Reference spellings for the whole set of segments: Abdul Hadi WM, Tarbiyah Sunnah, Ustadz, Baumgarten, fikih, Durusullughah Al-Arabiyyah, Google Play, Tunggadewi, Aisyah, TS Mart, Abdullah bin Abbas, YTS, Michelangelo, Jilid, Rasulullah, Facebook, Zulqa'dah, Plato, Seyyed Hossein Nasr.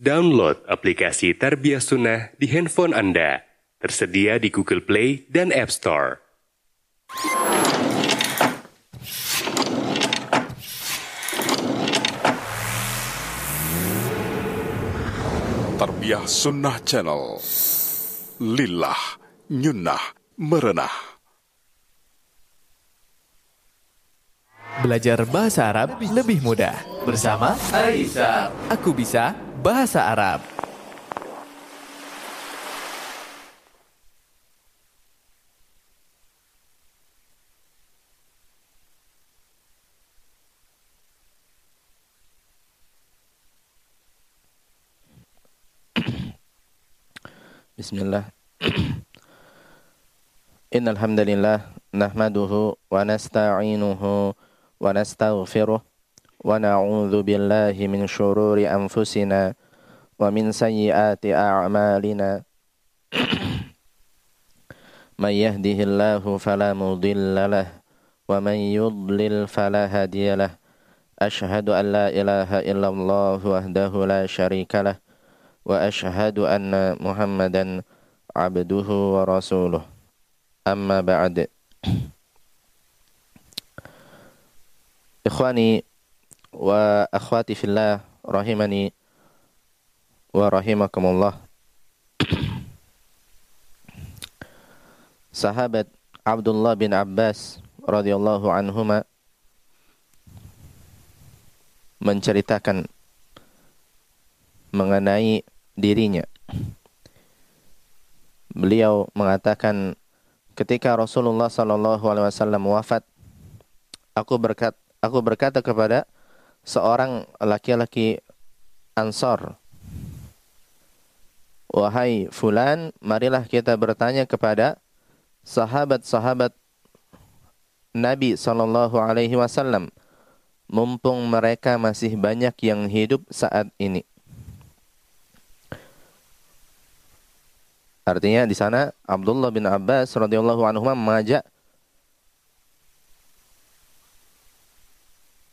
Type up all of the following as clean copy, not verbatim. Download aplikasi Tarbiyah Sunnah di handphone Anda. Tersedia di Google Play dan App Store. Tarbiyah Sunnah Channel. Lillah, nyunnah, merenah. Belajar bahasa Arab lebih mudah. Bersama Aisyah, aku bisa bahasa Arab. Bismillah. Innal hamdalillah nahmaduhu wa nasta'inuhu wa nastaghfiruh wa na'udzu billahi min syururi anfusina wa min sayyiati a'malina. May yahdihillahu fala mudilla lahu wa may yudlil fala hadiyalah. Asyhadu an la ilaha illallah wahdahu la syarikalah. Wa ashhadu anna Muhammadan abduhu wa rasuluh. Amma ba'd. Ikhwani wa akhwati fillah rahimani wa rahimakumullah. Sahabat Abdullah bin Abbas radhiyallahu anhuma menceritakan mengenai dirinya. Beliau mengatakan, ketika Rasulullah SAW wafat, aku berkata kepada seorang laki-laki Ansor, wahai fulan, marilah kita bertanya kepada sahabat-sahabat Nabi SAW, mumpung mereka masih banyak yang hidup saat ini. Artinya di sana Abdullah bin Abbas radhiyallahu anhu mengajak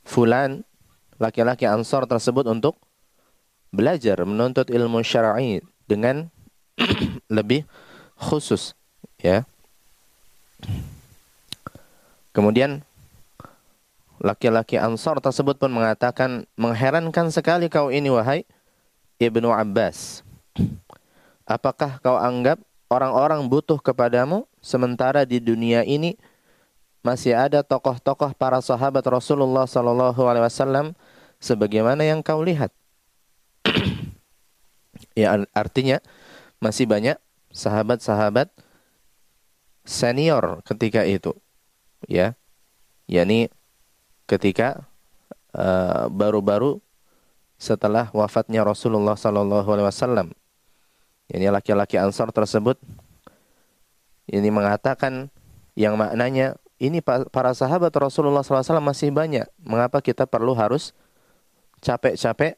fulan laki-laki Ansar tersebut untuk belajar menuntut ilmu syar'i dengan lebih khusus, ya. Kemudian laki-laki Ansar tersebut pun mengatakan, "Mengherankan sekali kau ini wahai Ibnu Abbas. Apakah kau anggap orang-orang butuh kepadamu, sementara di dunia ini masih ada tokoh-tokoh para sahabat Rasulullah SAW sebagaimana yang kau lihat?" Ya, artinya masih banyak sahabat-sahabat senior ketika itu, ya, yakni ketika baru-baru setelah wafatnya Rasulullah SAW. Ini laki-laki Ansar tersebut ini mengatakan yang maknanya ini para sahabat Rasulullah SAW masih banyak. Mengapa kita harus capek-capek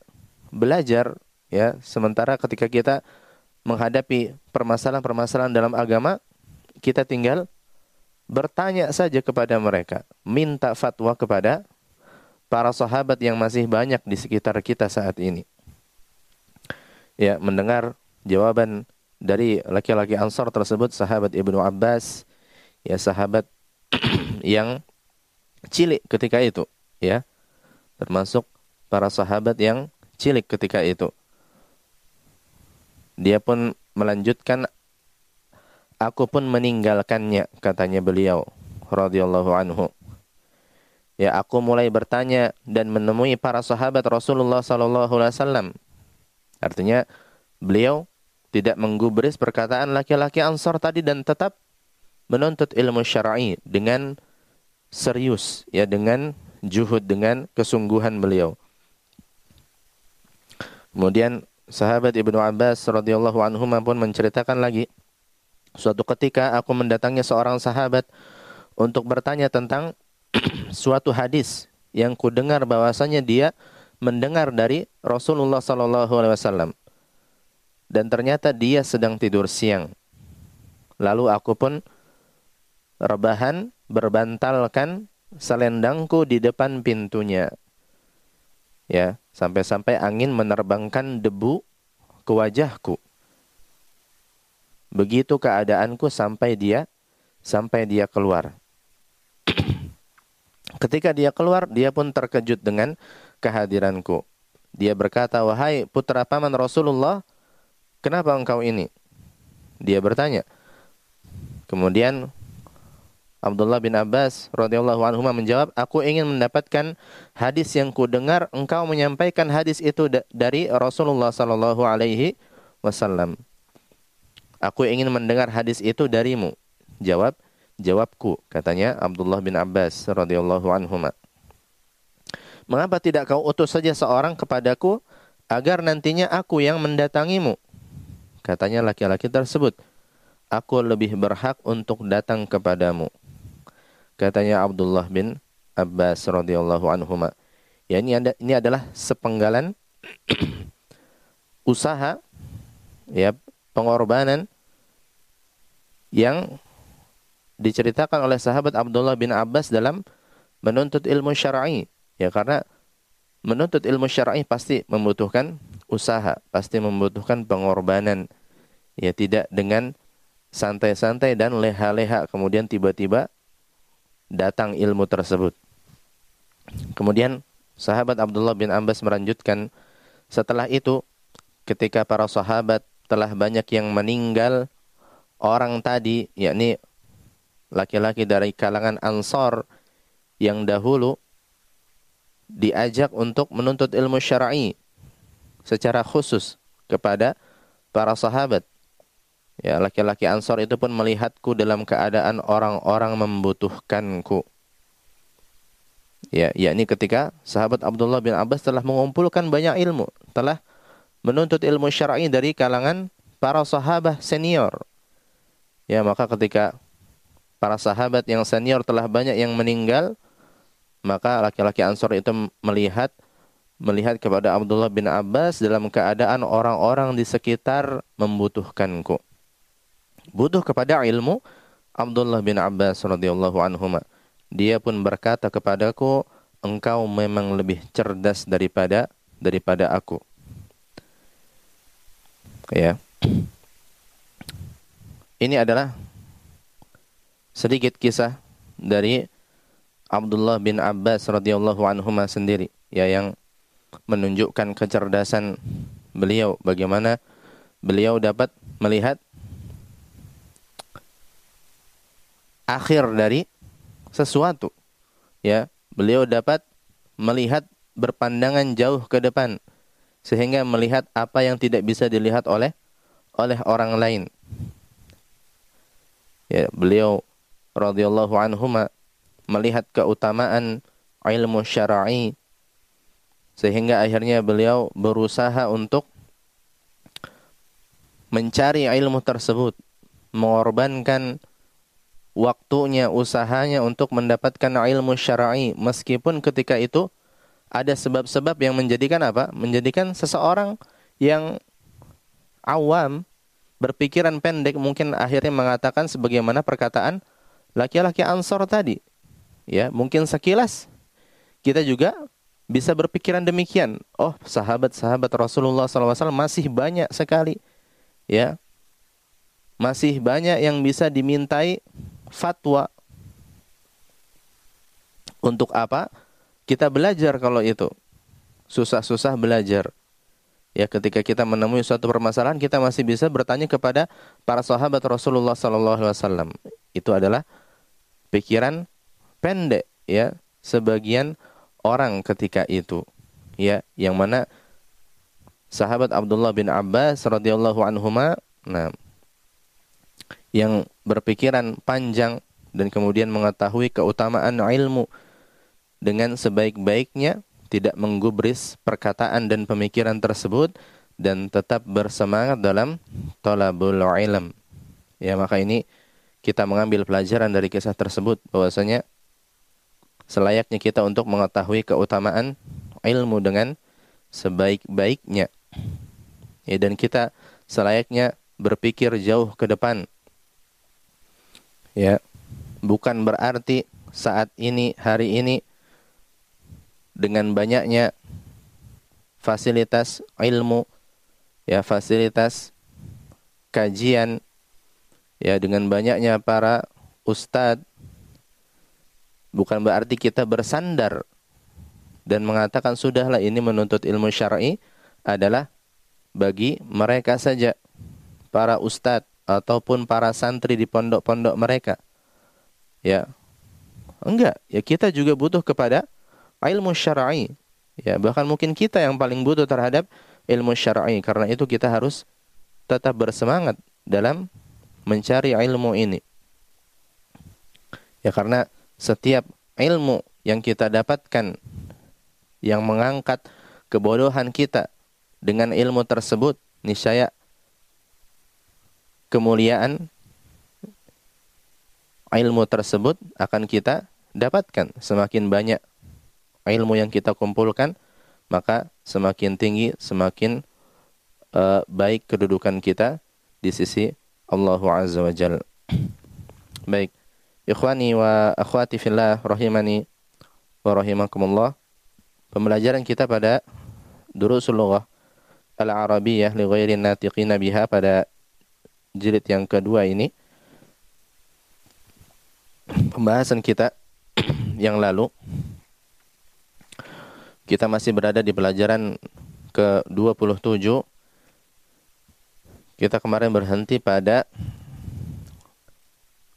belajar, ya? Sementara ketika kita menghadapi permasalahan-permasalahan dalam agama, kita tinggal bertanya saja kepada mereka, minta fatwa kepada para sahabat yang masih banyak di sekitar kita saat ini. Ya, mendengar jawaban dari laki-laki Ansar tersebut, sahabat Ibnu Abbas, ya, sahabat yang cilik ketika itu, ya, termasuk para sahabat yang cilik ketika itu. Dia pun melanjutkan, aku pun meninggalkannya, katanya beliau radhiyallahu anhu. Ya, aku mulai bertanya dan menemui para sahabat Rasulullah SAW. Artinya beliau tidak menggubris perkataan laki-laki Ansar tadi dan tetap menuntut ilmu syar'i dengan serius, ya, dengan juhud, dengan kesungguhan beliau. Kemudian sahabat Ibnu Abbas radhiyallahu anhu pun menceritakan lagi, suatu ketika aku mendatangi seorang sahabat untuk bertanya tentang suatu hadis yang ku dengar bahwasanya dia mendengar dari Rasulullah SAW. Dan ternyata dia sedang tidur siang. Lalu aku pun rebahan berbantalkan selendangku di depan pintunya. Ya, sampai-sampai angin menerbangkan debu ke wajahku. Begitu keadaanku sampai dia keluar. Ketika dia keluar, dia pun terkejut dengan kehadiranku. Dia berkata, "Wahai putra paman Rasulullah, kenapa engkau ini?" Dia bertanya. Kemudian Abdullah bin Abbas radhiyallahu anhu menjawab, "Aku ingin mendapatkan hadis yang kudengar engkau menyampaikan hadis itu dari Rasulullah sallallahu alaihi wasallam. Aku ingin mendengar hadis itu darimu." Jawabku, katanya Abdullah bin Abbas radhiyallahu anhu, "Mengapa tidak kau utus saja seorang kepadaku agar nantinya aku yang mendatangimu?" Katanya laki-laki tersebut, "Aku lebih berhak untuk datang kepadamu." Katanya Abdullah bin Abbas radhiyallahu anhuma. Ya, ini adalah sepenggalan usaha, ya, pengorbanan yang diceritakan oleh sahabat Abdullah bin Abbas dalam menuntut ilmu syar'i. Ya, karena menuntut ilmu syar'i pasti membutuhkan usaha, pasti membutuhkan pengorbanan. Ya, tidak dengan santai-santai dan leha-leha kemudian tiba-tiba datang ilmu tersebut. Kemudian sahabat Abdullah bin Abbas melanjutkan, setelah itu ketika para sahabat telah banyak yang meninggal, orang tadi, yakni laki-laki dari kalangan Ansar yang dahulu diajak untuk menuntut ilmu syar'i secara khusus kepada para sahabat. Ya, laki-laki Ansar itu pun melihatku dalam keadaan orang-orang membutuhkanku. Ya, yakni ketika sahabat Abdullah bin Abbas telah mengumpulkan banyak ilmu, telah menuntut ilmu syar'i dari kalangan para sahabat senior. Ya, maka ketika para sahabat yang senior telah banyak yang meninggal, maka laki-laki Ansar itu melihat kepada Abdullah bin Abbas dalam keadaan orang-orang di sekitar membutuhkanku. Butuh kepada ilmu Abdullah bin Abbas radhiyallahu anhuma. Dia pun berkata kepadaku, "Engkau memang lebih cerdas daripada aku." Ya. Ini adalah sedikit kisah dari Abdullah bin Abbas radhiyallahu anhuma sendiri, ya, yang menunjukkan kecerdasan beliau, bagaimana beliau dapat melihat akhir dari sesuatu, ya, beliau dapat melihat, berpandangan jauh ke depan, sehingga melihat apa yang tidak bisa dilihat oleh orang lain. Ya, beliau radhiyallahu anhuma melihat keutamaan ilmu syar'i, sehingga akhirnya beliau berusaha untuk mencari ilmu tersebut, mengorbankan waktunya, usahanya untuk mendapatkan ilmu syar'i, meskipun ketika itu ada sebab-sebab yang menjadikan apa? Menjadikan seseorang yang awam, berpikiran pendek, mungkin akhirnya mengatakan sebagaimana perkataan laki-laki Ansor tadi. Ya, mungkin sekilas kita juga bisa berpikiran demikian. Oh, sahabat-sahabat Rasulullah SAW masih banyak sekali, ya, masih banyak yang bisa dimintai fatwa. Untuk apa kita belajar kalau itu susah-susah belajar? Ya, ketika kita menemui suatu permasalahan, kita masih bisa bertanya kepada para sahabat Rasulullah SAW. Itu adalah pikiran pendek, ya, sebagian orang ketika itu, ya, yang mana sahabat Abdullah bin Abbas radhiyallahu anhuma, nah, yang berpikiran panjang dan kemudian mengetahui keutamaan ilmu dengan sebaik-baiknya, tidak menggubris perkataan dan pemikiran tersebut, dan tetap bersemangat dalam thalabul ilm. Ya, maka ini kita mengambil pelajaran dari kisah tersebut, bahwasanya selayaknya kita untuk mengetahui keutamaan ilmu dengan sebaik-baiknya, ya, dan kita selayaknya berpikir jauh ke depan. Ya, bukan berarti saat ini, hari ini, dengan banyaknya fasilitas ilmu, ya fasilitas kajian, ya dengan banyaknya para ustadz, bukan berarti kita bersandar dan mengatakan sudahlah ini menuntut ilmu syar'i adalah bagi mereka saja, para ustadz ataupun para santri di pondok-pondok mereka. Ya. Enggak, ya kita juga butuh kepada ilmu syar'i. Ya, bahkan mungkin kita yang paling butuh terhadap ilmu syar'i. Karena itu kita harus tetap bersemangat dalam mencari ilmu ini. Ya, karena setiap ilmu yang kita dapatkan yang mengangkat kebodohan kita, dengan ilmu tersebut niscaya kemuliaan ilmu tersebut akan kita dapatkan. Semakin banyak ilmu yang kita kumpulkan, maka semakin tinggi, semakin baik kedudukan kita di sisi Allah Azza wa Jalla. Baik, ikhwani wa akhwati fillah rahimani wa rahimakumullah. Pembelajaran kita pada Durusullughah Al-Arabiyyah li ghairi natiqina biha pada jilid yang kedua ini. Pembahasan kita yang lalu, kita masih berada di pelajaran ke-27. Kita kemarin berhenti pada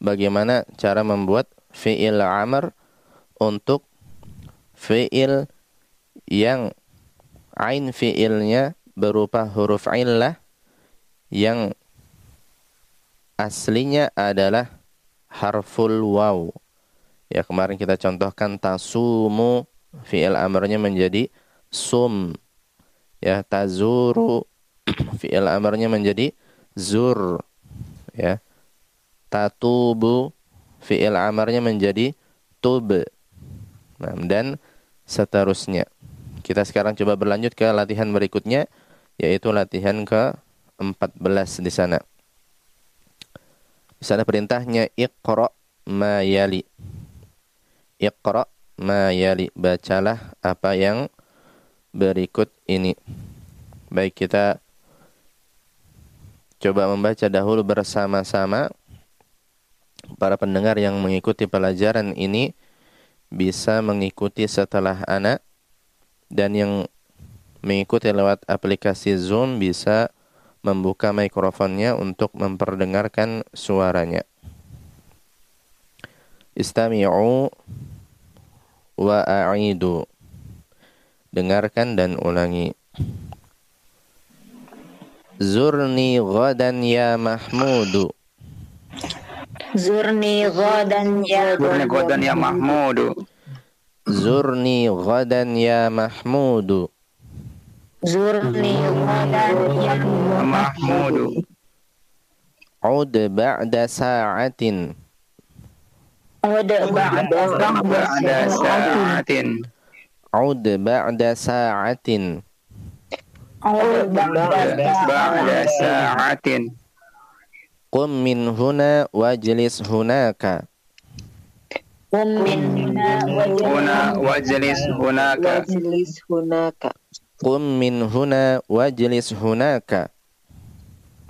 bagaimana cara membuat fi'il amr untuk fi'il yang ain fi'ilnya berupa huruf illah yang aslinya adalah harful waw. Ya, kemarin kita contohkan tasumu, fi'il amrnya menjadi sum. Ya, tazuru, fi'il amrnya menjadi zur. Ya, tatubu, fi'il amrnya menjadi tub. Nah, dan seterusnya. Kita sekarang coba berlanjut ke latihan berikutnya, yaitu latihan ke-14 di sana. Di sana perintahnya iqra' ma yali. Iqra' ma yali, bacalah apa yang berikut ini. Baik, kita coba membaca dahulu bersama-sama. Para pendengar yang mengikuti pelajaran ini bisa mengikuti setelah ana. Dan yang mengikuti lewat aplikasi Zoom bisa membuka mikrofonnya untuk memperdengarkan suaranya. Istami'u wa a'idu. Dengarkan dan ulangi. Zurni ghadan ya Mahmudu. Zurni ghadan ya Mahmudu. Zurni ghadan ya Mahmudu. Zurni ghadan ya Mahmudu. Ud ba'da sa'atin. Ud ba'da sa'atin. Ud ba'da sa'atin. Ud ba'da sa'atin. Qum min huna wajlis hunaka. Qum min huna wajlis hunaka. Qum min huna wajlis hunaka.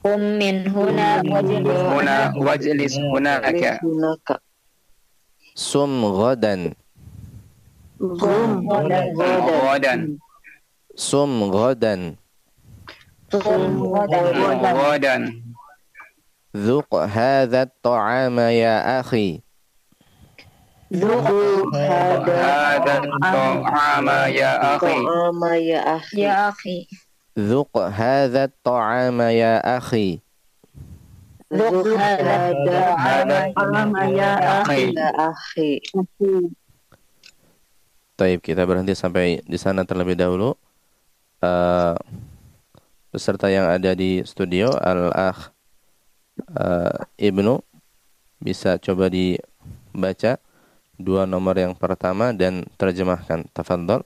Qum min huna wajlis hunaka. Sum ghadan. Sum ghadan. Sum ghadan. Dhuq hadha at-ta'ama ya akhi. Dhuq hadha at-ta'ama ya akhi. Ya akhi. Dhuq hadha at-ta'ama ya akhi. Dhuq hadha at-ta'ama ya akhi. Baik, kita berhenti sampai di sana terlebih dahulu. Peserta yang ada di studio Al-Akh Ibnu bisa coba dibaca dua nomor yang pertama dan terjemahkan. Tafadhol.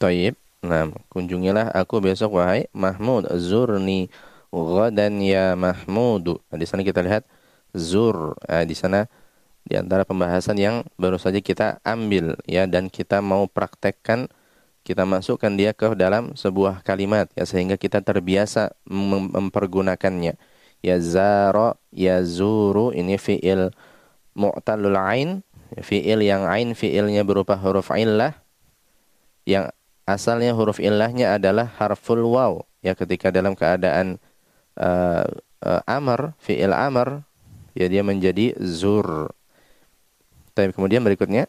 Taib. Nah, kunjungilah aku besok wahai Mahmud. Zurni ghadan ya Mahmudu. Nah, di sana kita lihat zur. Di sana di antara pembahasan yang baru saja kita ambil ya, dan kita mau praktekkan, kita masukkan dia ke dalam sebuah kalimat ya, sehingga kita terbiasa mempergunakannya. Ya zara, ya zuru, ini fi'il mu'talul ain, fi'il yang ain fi'ilnya berupa huruf illah, yang asalnya huruf illahnya adalah harful waw ya, ketika dalam keadaan amar, fi'il amar ya, dia menjadi zur. Tapi kemudian berikutnya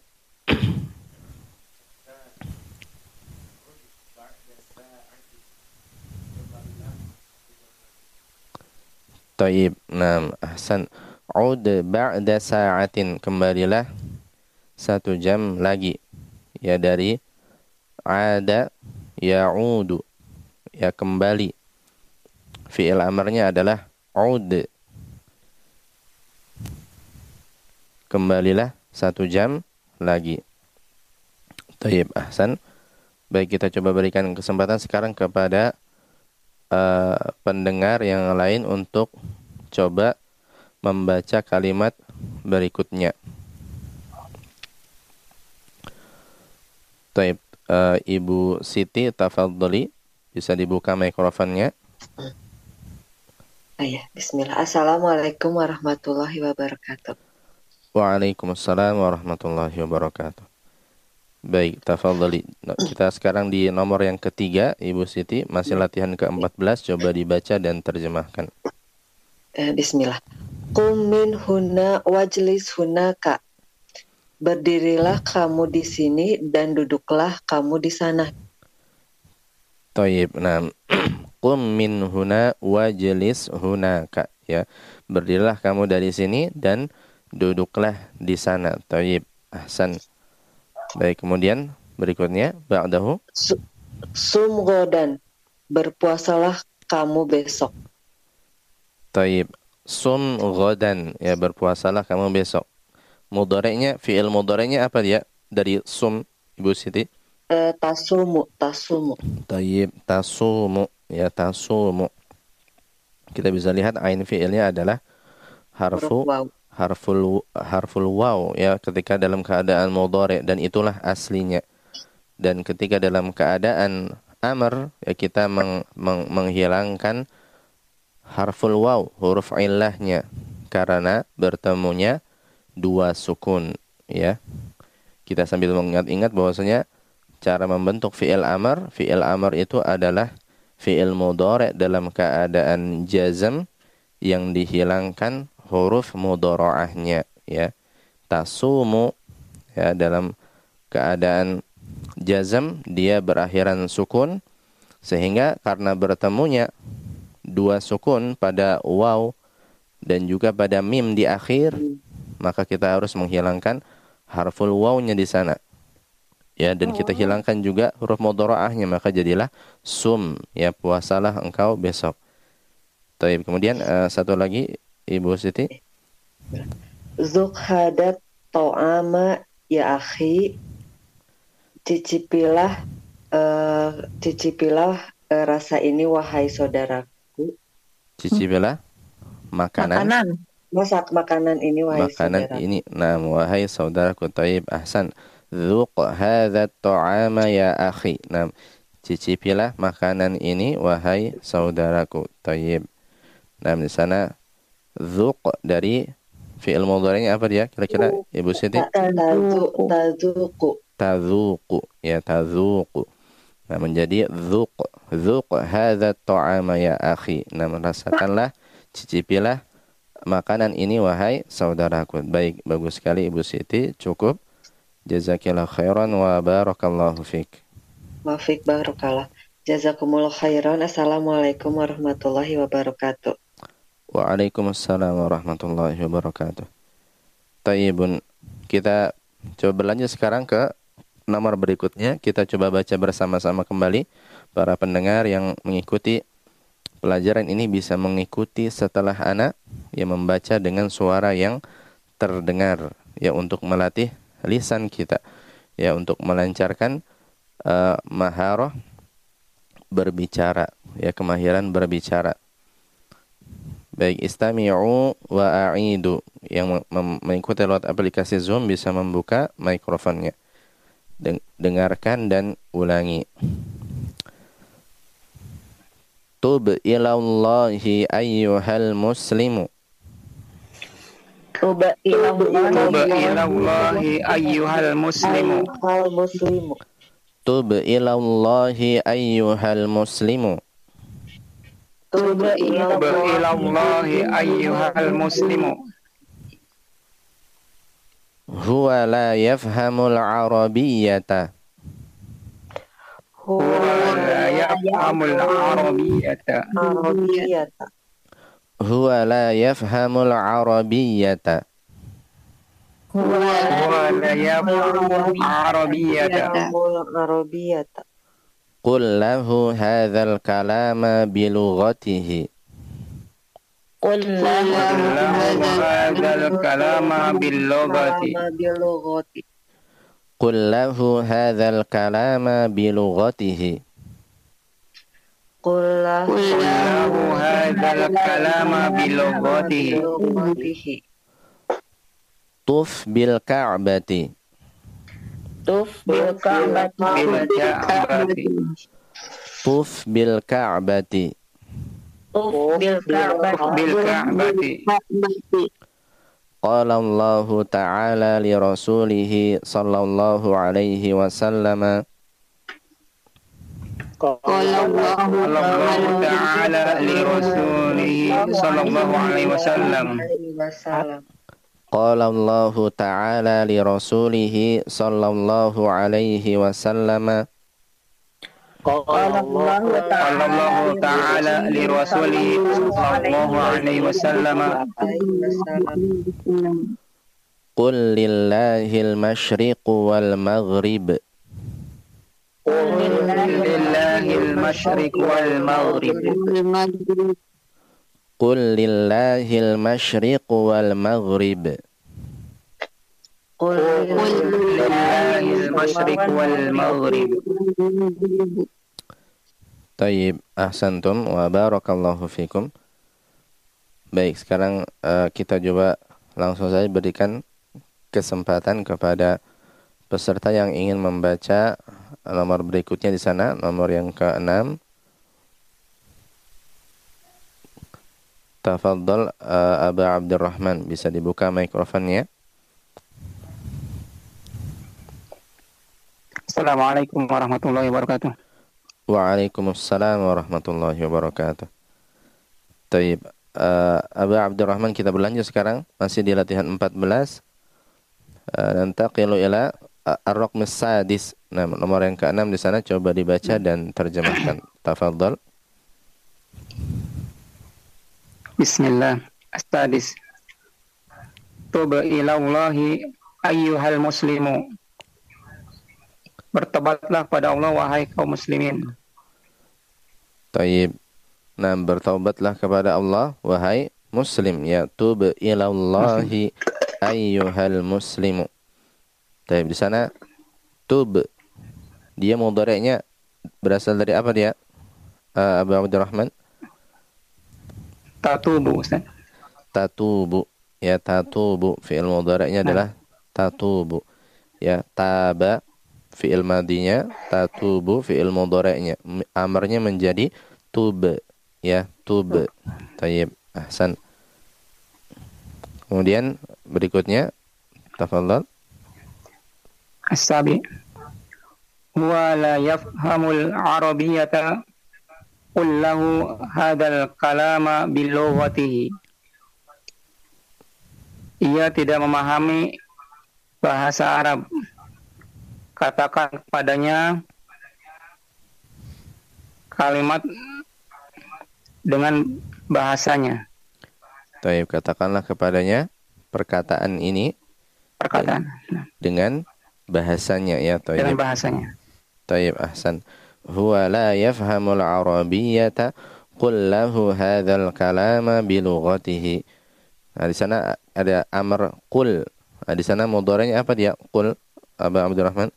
Taib, nam, ahsan. Ud ba'da sa'atin, kembalilah satu jam lagi. Ya dari ada ya'udu, ya kembali. Fi'il amarnya adalah ud. Kembalilah satu jam lagi. Taib, ahsan. Baik, kita coba berikan kesempatan sekarang kepada pendengar yang lain untuk coba membaca kalimat berikutnya. Taib, Ibu Siti tafadhali, bisa dibuka mikrofonnya. Ayah, bismillah. Assalamualaikum warahmatullahi wabarakatuh. Waalaikumsalam warahmatullahi wabarakatuh. Baik, tafadhali. Kita sekarang di nomor yang ketiga, Ibu Siti, masih latihan ke-14, coba dibaca dan terjemahkan. Bismillah. Qum min huna wajlis hunaka. Berdirilah kamu di sini dan duduklah kamu di sana. Thayyib. Nah, qum min huna wajlis hunaka ya. Berdirilah kamu dari sini dan duduklah di sana. Thayyib. Ahsan. Baik, kemudian berikutnya ba'dahu sumghadan, berpuasalah kamu besok. Taib, sumghadan ya, berpuasalah kamu besok. Mudhari'nya, fiil mudhari'nya apa dia? Dari sum, Ibu Siti? Tasumu. Taib, tasumu ya, tasumu. Kita bisa lihat ain fiilnya adalah harfu harful waw ya, ketika dalam keadaan mudhari, dan itulah aslinya. Dan ketika dalam keadaan amr ya, kita menghilangkan harful waw, huruf illahnya, karena bertemunya dua sukun ya. Kita sambil mengingat-ingat bahwasanya cara membentuk fi'il amr itu adalah fi'il mudhari dalam keadaan jazm yang dihilangkan huruf mudhara'ahnya ya. Tasumu ya, dalam keadaan jazm dia berakhiran sukun, sehingga karena bertemunya dua sukun pada waw dan juga pada mim di akhir, maka kita harus menghilangkan harful wawnya di sana ya, dan kita hilangkan juga huruf mudhara'ahnya, maka jadilah sum ya, puasalah engkau besok. Taib, kemudian satu lagi Ibu Siti. Zuqhadat ta'ama ya akhi, cicipilah rasa ini wahai saudaraku. Cicipilah makanan ini wahai makanan saudaraku. Ini wahai saudaraku. Taib, ahsan. Zuqhadat ta'ama ya akhi. Cicipilah makanan ini wahai saudaraku. Taib. Di sana Zuq dari fi'il mudhari'nya apa dia kira-kira, Ibu Siti? Tazuqu ya, tazuqu. Nah, menjadi zuq hadza ta'ama ya akhi. Nah, rasakanlah, cicipilah makanan ini wahai saudaraku. Baik, bagus sekali Ibu Siti, cukup. Jazakillah khairan wa barakallahu fik. Wa fik barakallah. Jazakumullah khairan. Assalamualaikum warahmatullahi wabarakatuh. Waalaikumsalam warahmatullahi wabarakatuh. Tayyibun. Kita coba berlanjut sekarang ke nomor berikutnya. Kita coba baca bersama-sama kembali. Para pendengar yang mengikuti pelajaran ini bisa mengikuti setelah anak yang membaca dengan suara yang terdengar ya, untuk melatih lisan kita ya, untuk melancarkan maharah berbicara ya, kemahiran berbicara. Baik, istami'u wa a'idu. Yang mengikuti lewat aplikasi Zoom bisa membuka mikrofonnya. Dengarkan dan ulangi. Tub ilallahi ayyuhal muslimu. Tub ilallahi ayyuhal muslimu. Tub ilallahi ayyuhal muslimu. Tub ilallahi ayyuhal muslimu. Huwa la yafhamul arabiyyata. Huwa la yafhamul arabiyyata. Huwa la yafhamul arabiyyata. Huwa la yafhamul arabiyyata. Qul lahu hadzal kalama bilughatihi. Qul lahu hadzal kalama bilughatihi. Qul lahu hadzal kalama bilughatihi. Qul lahu hadzal kalama bilughatihi. Tuf bil ka'bati. Tuf bil ka'bati. Tuf bil ka'bati. Qala Allahu ta'ala li rasulihi sallallahu alaihi wasallam. Qala Allahu ta'ala li rasulihi sallallahu alaihi wasallam. Qala Allahu ta'ala li rasulihi sallallahu alaihi wasallam. Qala Allahu ta'ala li rasulihi sallallahu alaihi wasallam. Qul lillahil masyriq wal maghrib. Qul lillahil masyriq wal maghrib. Qul lillahil masyriq wal maghrib. Qul lillahil masyriq wal maghrib. Tayyib, ahsantum wa barakallahu fikum. Baik, sekarang kita coba langsung saja berikan kesempatan kepada peserta yang ingin membaca nomor berikutnya di sana, nomor yang ke-6. Tafadhal Aba Abdurrahman, bisa dibuka mikrofonnya. Assalamualaikum warahmatullahi wabarakatuh. Waalaikumsalam warahmatullahi wabarakatuh. Taib, Abu Abdurrahman, kita berlanjut sekarang masih di latihan 14. Nantaqilu ila ar-raqm as-sadis. Nah, nomor yang ke-6 di sana coba dibaca dan terjemahkan. Tafadhal. Bismillah. As-sadis. Tuba ila Allahi ayyuhal muslimu. Bertobatlah kepada Allah wahai kaum muslimin. Taib. Nah, bertobatlah kepada Allah wahai muslim. Ya, tub ilallahi ayyuhal muslimu. Taib, di sana tub. Dia mudhari'nya berasal dari apa dia? Abu Abdurrahman. Tatubu, Ustaz. Tatubu. Ya, tatubu. Fi'il mudhari'nya adalah tatubu. Ya, taba fi'il madinya, tatubu fi'il mudhari'nya, amarnya menjadi tub, ya, tub. Tayyib, ahsan. Kemudian berikutnya tafadhal. As-sabi huwa la yafhamul arabiyyata qul lahu hadzal kalama bil lughatihi. Ia tidak memahami bahasa Arab. Katakan kepadanya kalimat dengan bahasanya. Taib, katakanlah kepadanya perkataan ini dengan bahasanya, ya. Taib. Dengan bahasanya. Taib, ahsan. Huwa la yafhamul arabiyyata qul lahu hadzal kalama bilughatihi. Nah, di sana ada amr qul. Nah, di sana mudhari'nya apa dia? Qul, Abu Abdurrahman.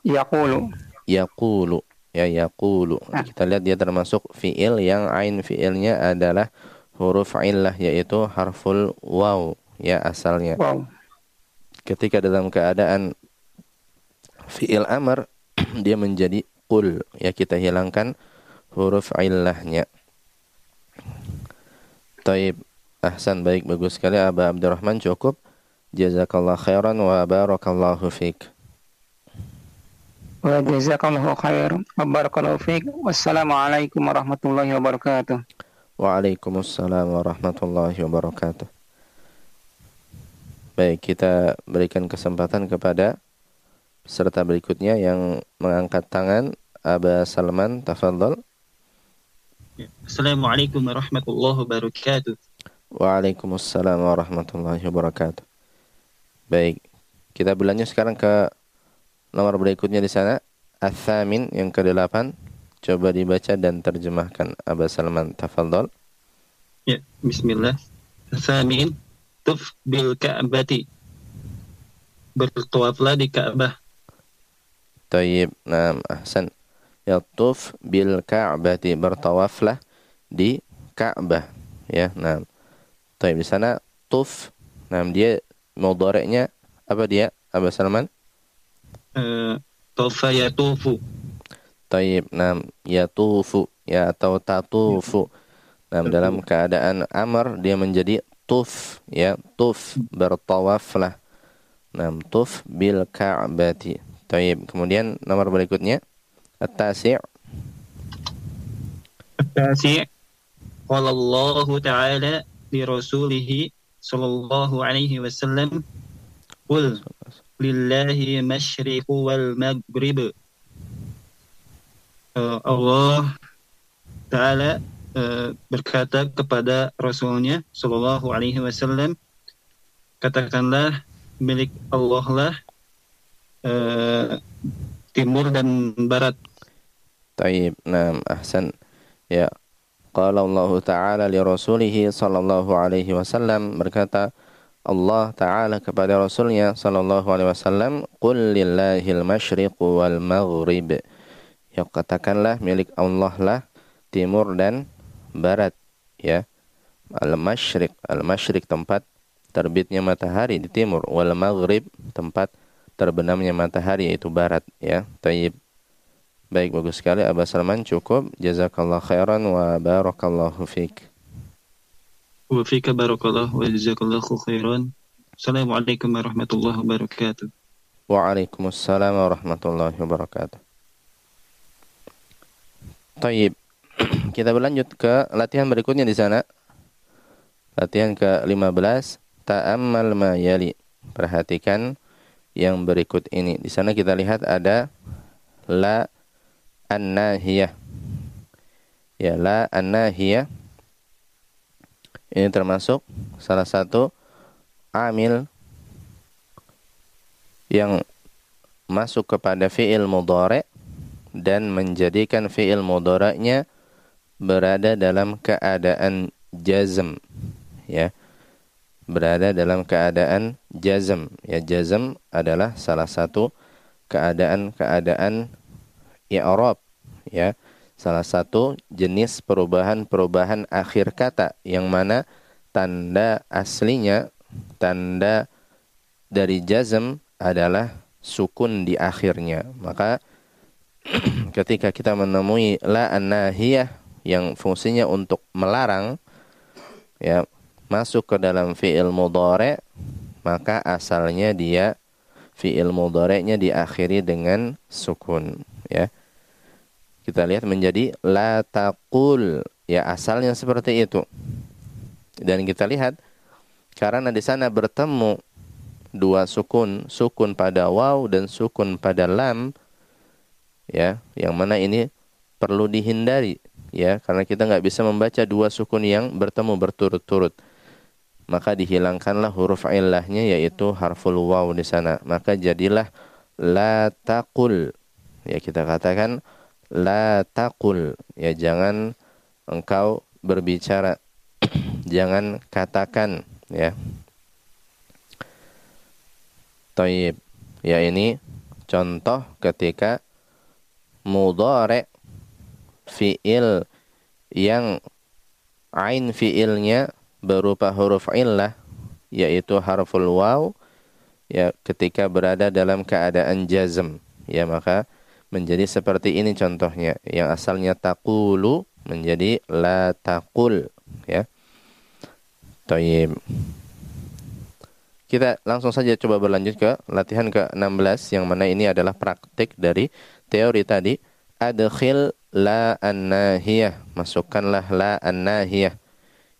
Yaqulu. Yaqulu. Ya, yaqulu. Kita lihat dia termasuk fi'il yang ain fi'ilnya adalah huruf illah, yaitu harful waw ya asalnya. Wow. Ketika dalam keadaan fi'il amr dia menjadi qul ya, kita hilangkan huruf illahnya. Taib, ahsan, baik, bagus sekali Aba Abdurrahman, cukup. Jazakallah khairan wa barakallahu fiik. Wa jazakallahu khairan wa barakallahu fiik. Wassalamualaikum warahmatullahi wabarakatuh. Waalaikumsalam warahmatullahi wabarakatuh. Baik, kita berikan kesempatan kepada peserta berikutnya yang mengangkat tangan. Aba Salman, tafadhol. Assalamualaikum warahmatullahi wabarakatuh. Waalaikumsalam warahmatullahi wabarakatuh. Baik, kita berlanjut sekarang ke nomor berikutnya di sana, Athamin, yang ke-8. Coba dibaca dan terjemahkan Aba Salman, tafadhol. Ya, bismillah. Athamin, tuf bil ka'bati, bertawaflah di Ka'bah. Tayyib, naam, ahsan. Yatuf bil ka'bati, bertawaflah di Ka'bah ya. Nah, taib, di sana tuf, nah dia mudhari'nya apa dia Aba Salman? Tafa yatufu. Taib, nah yatufu ya atau tatufu. Nah, dalam keadaan amr dia menjadi tuf ya, tuf, bertawaflah. Nah, tuf bil ka'bati. Taib, kemudian nomor berikutnya At-Tasi'. At-Tasi'. Qala Allahu ta'ala li rasulihi sallallahu alaihi wasallam, qul lillahi masyriqu wal maghrib. Allah ta'ala berkata kepada rasulnya sallallahu alaihi wasallam, katakanlah milik Allah lah timur dan barat. Taib, naam, ahsan. Ya, qala Allah ta'ala li rasulihi sallallahu alaihi wasallam, berkata Allah ta'ala kepada rasulnya sallallahu alaihi wasallam, qul lillahil masyriqu wal maghrib, ya katakanlah milik Allah lah timur dan barat ya. Al masyriq, al masyriq tempat terbitnya matahari di timur, wal maghrib tempat terbenamnya matahari yaitu barat ya. Taib, baik, bagus sekali Aba Salman, cukup. Jazakallah khairan wa barakallahu fiik. Wa fiika barakallahu wa jazakallahu khairan. Assalamualaikum warahmatullahi wabarakatuh. Waalaikumsalam warahmatullahi wabarakatuh. Taib, kita berlanjut ke latihan berikutnya di sana. Latihan ke-15, ta'ammal ma yali. Perhatikan yang berikut ini. Di sana kita lihat ada la an-nahiyah. Ya, la an-nahiyah ini termasuk salah satu amil yang masuk kepada fi'il mudhari' dan menjadikan fi'il mudhari'nya berada dalam keadaan jazm ya. Berada dalam keadaan jazm ya. Jazm adalah salah satu keadaan-keadaan i'rab ya, salah satu jenis perubahan-perubahan akhir kata yang mana tanda aslinya, tanda dari jazm adalah sukun di akhirnya. Maka ketika kita menemui la an-nahiyah yang fungsinya untuk melarang ya masuk ke dalam fi'il mudhari', maka asalnya dia fi'il mudhari'nya diakhiri dengan sukun ya. Kita lihat menjadi la taqul ya, asalnya seperti itu. Dan kita lihat karena di sana bertemu dua sukun, sukun pada waw dan sukun pada lam ya, yang mana ini perlu dihindari ya, karena kita nggak bisa membaca dua sukun yang bertemu berturut-turut. Maka dihilangkanlah huruf illahnya yaitu harful waw di sana. Maka jadilah la taqul ya, kita katakan la taqul ya, jangan engkau berbicara, jangan katakan ya. Taib ya, ini contoh ketika mudhari' fi'il yang ain fi'ilnya berupa huruf illah, yaitu harful waw, ya, ketika berada dalam keadaan jazm, ya, maka menjadi seperti ini contohnya, yang asalnya taqulu menjadi la taqul, ya. Toyib. Kita langsung saja coba berlanjut ke latihan ke-16, yang mana ini adalah praktik dari teori tadi. Adkhil la an-nahiyah, masukkanlah la an-nahiyah,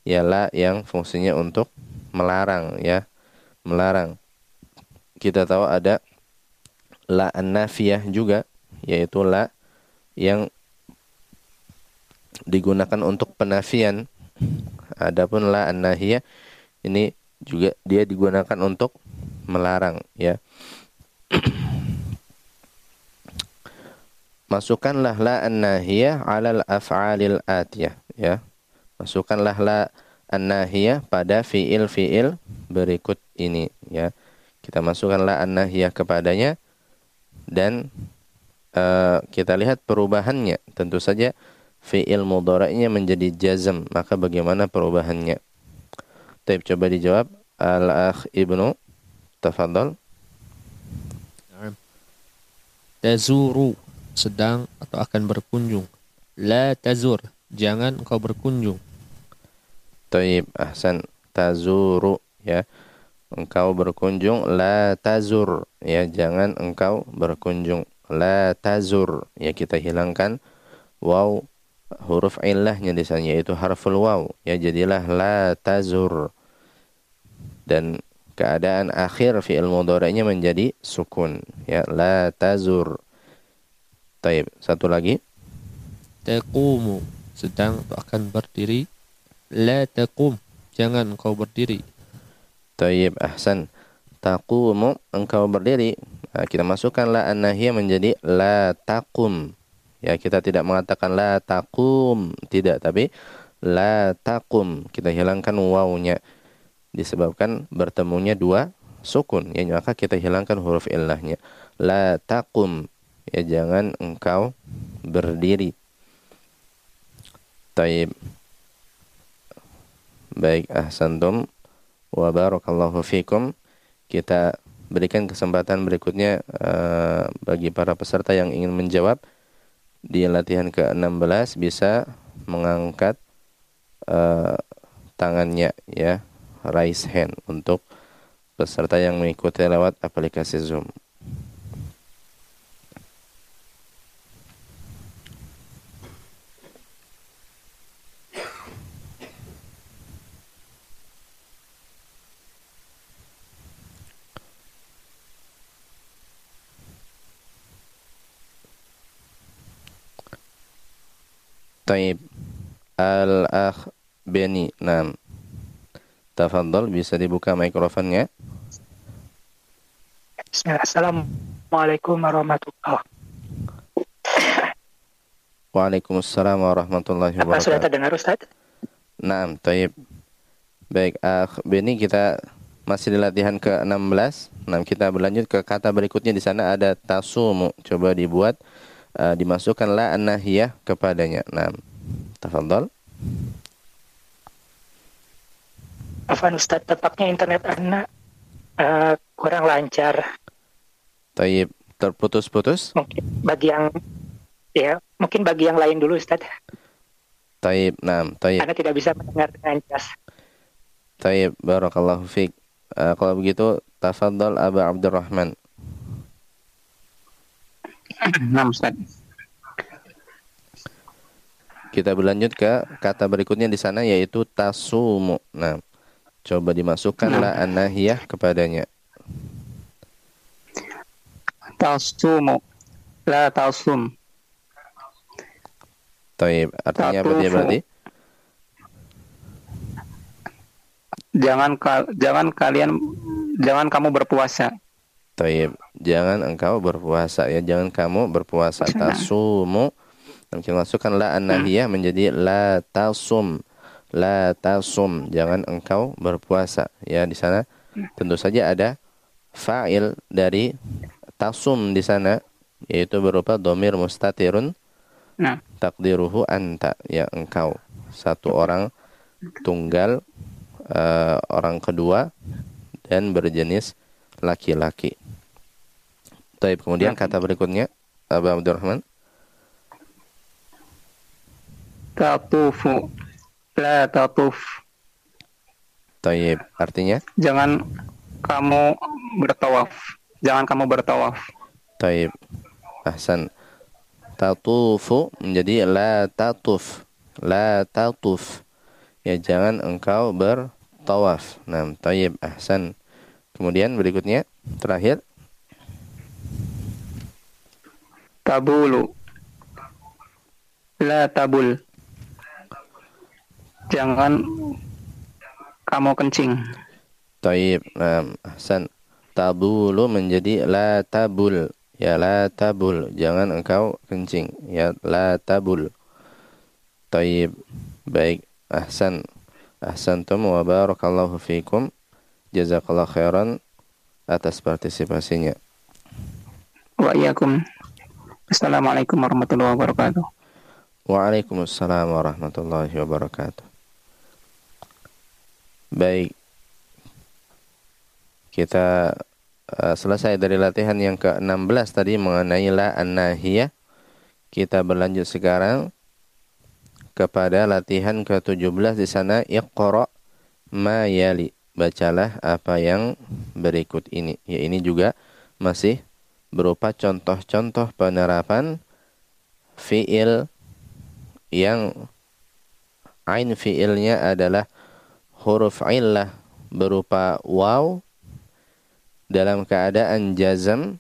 ya, la yang fungsinya untuk melarang, ya, melarang. Kita tahu ada la an-nafiyah juga, yaitu la yang digunakan untuk penafian. Adapun la an-nahiyah ini juga dia digunakan untuk melarang, ya. Masukkanlah la an-nahiyah 'alal af'alil atiyah, ya. Masukkanlah la an-nahiyah pada fiil-fiil berikut ini, ya. Kita masukkan la an-nahiyah kepadanya, dan kita lihat perubahannya. Tentu saja fiil mudhari'nya menjadi jazm, maka bagaimana perubahannya? Tapi coba dijawab al-akh Ibnu, tafadhol. Tazuru, sedang atau akan berkunjung. La tazur, jangan engkau berkunjung. Taib, ahsan. Tazuru, ya, engkau berkunjung. La tazur, ya, jangan engkau berkunjung. La tazur, ya, kita hilangkan waw, huruf illahnya di sana, yaitu harful waw, ya, jadilah la tazur. Dan keadaan akhir fi'il mudhari'nya menjadi sukun, ya, la tazur. Taib, satu lagi. Taqumu, sedang akan berdiri. La taqum, jangan engkau berdiri. Tayyib, ahsan. Taqumu, engkau berdiri. Nah, kita masukkan la an-nahiyah menjadi la taqum. Ya, kita tidak mengatakan la taqum, tidak, tapi la taqum. Kita hilangkan wawunya, disebabkan bertemunya dua sukun, ya, maka kita hilangkan huruf illahnya. La taqum, ya, jangan engkau berdiri. Tayyib. Baik, ahsantum wa barakallahu fikum. Kita berikan kesempatan berikutnya bagi para peserta yang ingin menjawab di latihan ke-16 bisa mengangkat tangannya, ya, raise hand untuk peserta yang mengikuti lewat aplikasi Zoom. Taib, al-akh Beni, nam, tafadhol, bisa dibuka mikrofonnya. Bismillah, assalamualaikum warahmatullahi wabarakatuh. Waalaikumsalam warahmatullahi wabarakatuh. Apa sudah terdengar, Ustaz? Nam, taib. Baik, akh Beni, kita masih di latihan ke-16. Nah, kita berlanjut ke kata berikutnya. Di sana ada tasumu, coba dibuat. Dimasukkan la an-nahiyah kepadanya. Nah, tafadhol. Afwan Ustaz, tampaknya internet anak kurang lancar. Taib, terputus-putus. Mungkin bagi yang, ya, mungkin bagi yang lain dulu, Ustaz. Taib, nah, taib. Anak tidak bisa mendengar dengan jelas. Taib, barakallahu fiik. Kalau begitu, tafadhol Aba Abdurrahman. Nah, Ustaz, kita berlanjut ke kata berikutnya di sana, yaitu tasumu. Nah, coba dimasukkan la an-nahiyah kepadanya. Tasumu, la tasum. Taib, artinya apa dia berarti? Jangan kamu berpuasa. Taib, jangan engkau berpuasa, ya, jangan kamu berpuasa. Tasumu, mungkin masukkan la an-nahiyah menjadi la tasum. La tasum, jangan engkau berpuasa, ya. Di sana tentu saja ada fa'il dari tasum di sana, yaitu berupa dhamir mustatirun, takdiruhu anta, ya, engkau. Satu orang tunggal, orang kedua, dan berjenis laki-laki. Taib. Kemudian kata berikutnya, Abang Abdurrahman. Tatufu, la tatuf. Taib. Artinya? Jangan kamu bertawaf. Jangan kamu bertawaf. Taib. Ahsan. Tatufu menjadi la tatuf. La tatuf. Ya, jangan engkau bertawaf. Nah, taib. Ahsan. Kemudian berikutnya, terakhir. Tabulu, la tabul. Jangan kamu kencing. Taib. Ahsan. Tabulu menjadi la tabul. Ya, la tabul. Jangan engkau kencing. Ya, la tabul. Taib. Baik. Ahsan. Ahsantum wa barakallahu fikum. Jazakallah khairan atas partisipasinya. Wa iyakum. Assalamualaikum warahmatullahi wabarakatuh. Waalaikumsalam warahmatullahi wabarakatuh. Baik, kita selesai dari latihan yang ke-16 tadi mengenai la an-nahiyah. Kita berlanjut sekarang kepada latihan ke-17. Di sana iqra ma yali, bacalah apa yang berikut ini. Ya, ini juga masih berupa contoh-contoh penerapan fi'il yang ain fi'ilnya adalah huruf illah berupa waw dalam keadaan jazam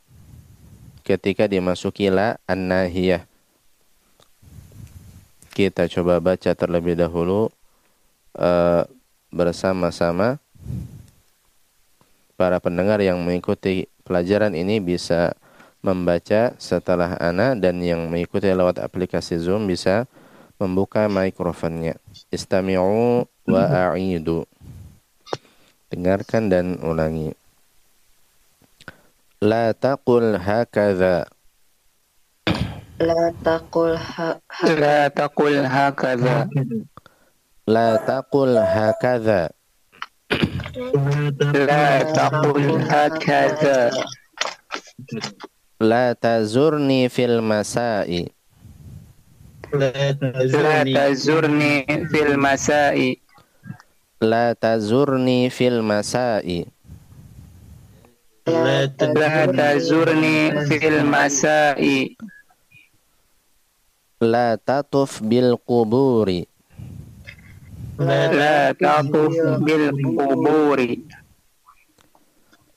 ketika dimasuki la an-nahiyah. Kita coba baca terlebih dahulu bersama-sama. Para pendengar yang mengikuti pelajaran ini bisa membaca setelah ana, dan yang mengikuti lewat aplikasi Zoom bisa membuka mikrofonnya. Istami'u wa a'idu. Dengarkan dan ulangi. La taqul hakadha. La taqul hakadha. La taqul hakadha. La taqul hakadha. La taqul hakadha. La tazurni fil masai. La tazurni fil masai. La tazurni fil masai. La tazurni fil masai. La tatuf bil quburi. La tatuf bil quburi.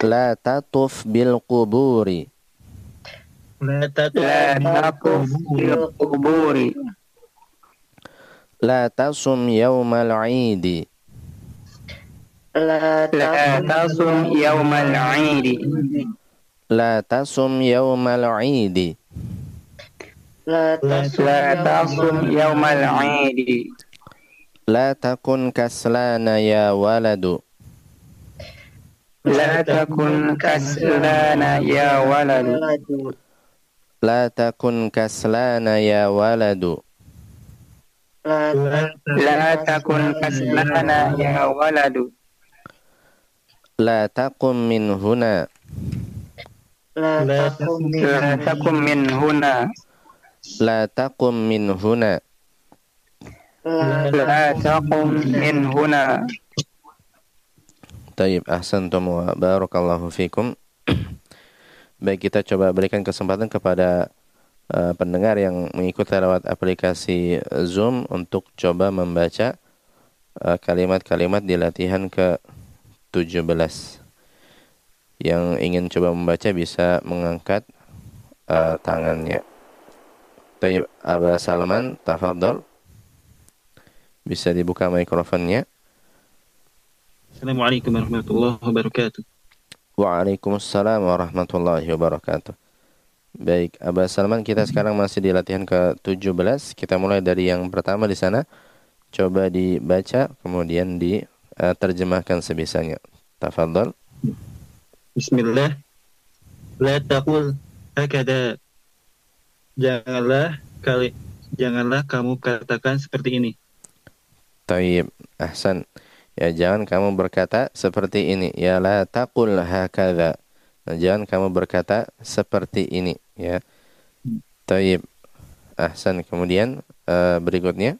La tatuf bil quburi. La tatuf bil quburi. La tasum yawmal 'idi. La tasum yawmal 'idi. La tasum yawmal 'idi. La tasum yawmal 'idi. La takun kaslana ya waladu. La takun kaslana ya waladu. La takun kaslana ya waladu. La takun kaslana ya waladu. La takum min huna. La takum min huna. La takum min huna. La taqum min huna. Tayyib, ahsantum wa barakallahu fikum. Baik, kita coba berikan kesempatan kepada pendengar yang mengikuti lewat aplikasi Zoom untuk coba membaca kalimat-kalimat di latihan ke-17. Yang ingin coba membaca bisa mengangkat tangannya. Tayyib, Aba Salman, tafadhol. Bisa dibuka mikrofonnya. Assalamualaikum warahmatullahi wabarakatuh. Waalaikumsalam warahmatullahi wabarakatuh. Baik, Abah Salman, kita sekarang masih di latihan ke-17. Kita mulai dari yang pertama di sana. Coba dibaca, kemudian diterjemahkan sebisanya. Tafadhol. Bismillah. La taqul hakada. Janganlah kamu katakan seperti ini. Taib, ahsan. Ya, jangan kamu berkata seperti ini. Ya la taqul hakadha. Nah, jangan kamu berkata seperti ini, ya. Taib, ahsan. Kemudian berikutnya.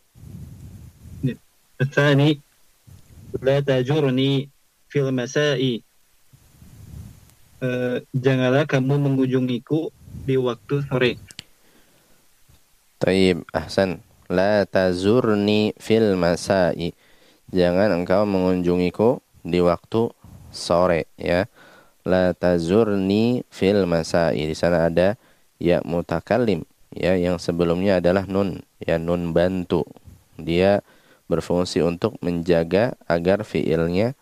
Tsani la tajurni fil masai. Janganlah kamu mengunjungiku di waktu sore. Taib, ahsan. La tazurni fil masai. Jangan engkau mengunjungiku di waktu sore, ya. La tazurni fil masai. Di sana ada ya mutakallim, ya, yang sebelumnya adalah nun, ya, nun bantu. Dia berfungsi untuk menjaga agar fiilnya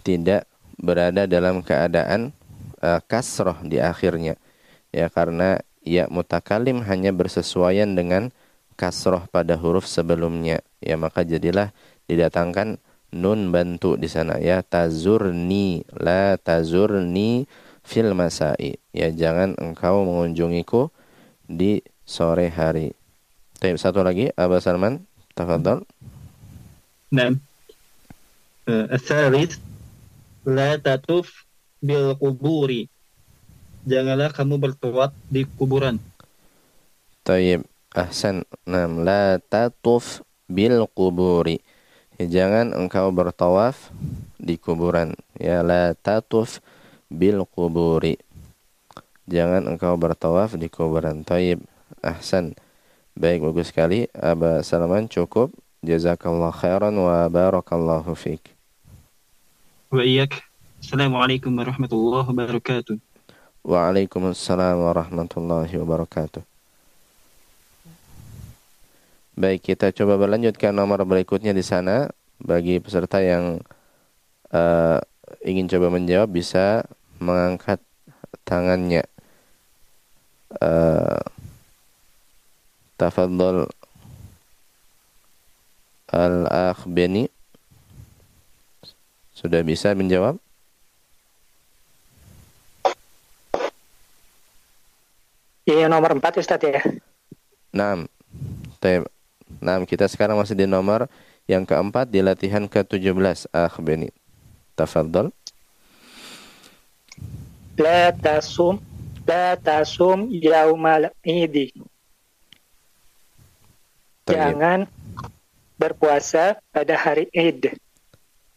tidak berada dalam keadaan kasroh di akhirnya, ya, karena ya mutakallim hanya bersesuaian dengan kasroh pada huruf sebelumnya, ya, maka jadilah didatangkan nun bantu di sana, ya, tazurni, la tazurni fil masai, ya, jangan engkau mengunjungiku di sore hari. Baik, satu lagi Aba Salman, tafadhol. Naam. As-salis la tatuf bil kuburi. Janganlah kamu bertawaf di kuburan. Taib, ahsan. Nam, la tatuf bil kuburi. Ya, jangan engkau bertawaf di kuburan. Ya, la tatuf bil kuburi. Jangan engkau bertawaf di kuburan. Taib, ahsan. Baik, bagus sekali. Aba Salman, cukup. Jazakallah khairan wa barakallahu fiik. Wa iyak. Assalamualaikum warahmatullahi wabarakatuh. Waalaikumsalam warahmatullahi wabarakatuh. Baik, kita coba berlanjutkan nomor berikutnya di sana. Bagi peserta yang ingin coba menjawab bisa mengangkat tangannya. Tafadhol Al-Akh Beni. Sudah bisa menjawab? Iya, nomor 4 Ustaz ya. 6. Nah, kita sekarang masih di nomor yang keempat di latihan ke-17. Akhbini, tafadhol. La tasum yaumal idi. Jangan berpuasa pada hari Id.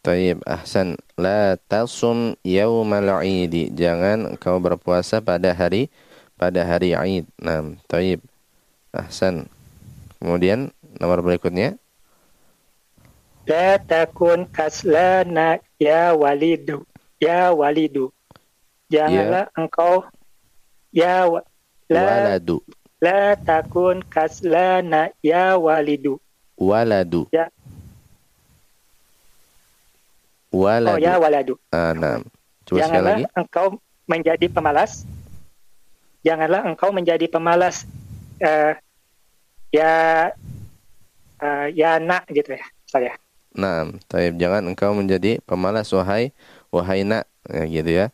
Taib, ahsan. La tasum yaumal idi. Jangan kau berpuasa pada hari Id. Nah, taib, ahsan. Kemudian nomor berikutnya. La takun kaslana ya walidu. Janganlah engkau waladu. La takun kaslana ya walidu. Waladu. Ya. Waladu. Oh ya, waladu. Nah. Coba sekali lagi. Janganlah engkau menjadi pemalas. Ya nak gitu ya, saya. Nah, taib, jangan engkau menjadi pemalas wahai nak, ya, gitu ya.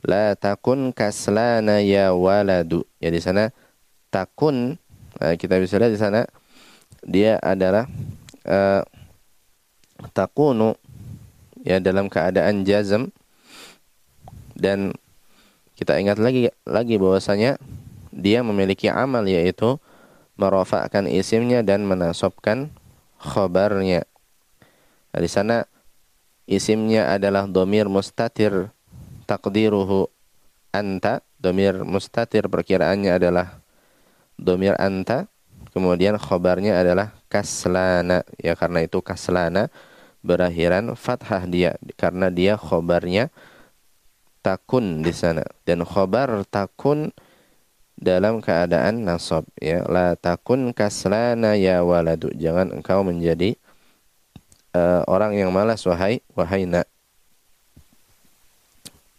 La takun kaslana ya waladu. Ya, di sana takun, kita bisa lihat di sana dia adalah takunu, ya, dalam keadaan jazm, dan kita ingat lagi bahwasanya dia memiliki amal, yaitu merofakkan isimnya dan menasobkan khobarnya. Nah, di sana isimnya adalah domir mustatir, takdiruhu anta. Domir mustatir perkiraannya adalah domir anta. Kemudian khobarnya adalah kaslana, ya, karena itu kaslana berakhiran fathah dia, karena dia khobarnya takun di sana, dan khobar takun dalam keadaan nasab, ya. La takun kaslana ya waladu. Jangan engkau menjadi orang yang malas wahai nak.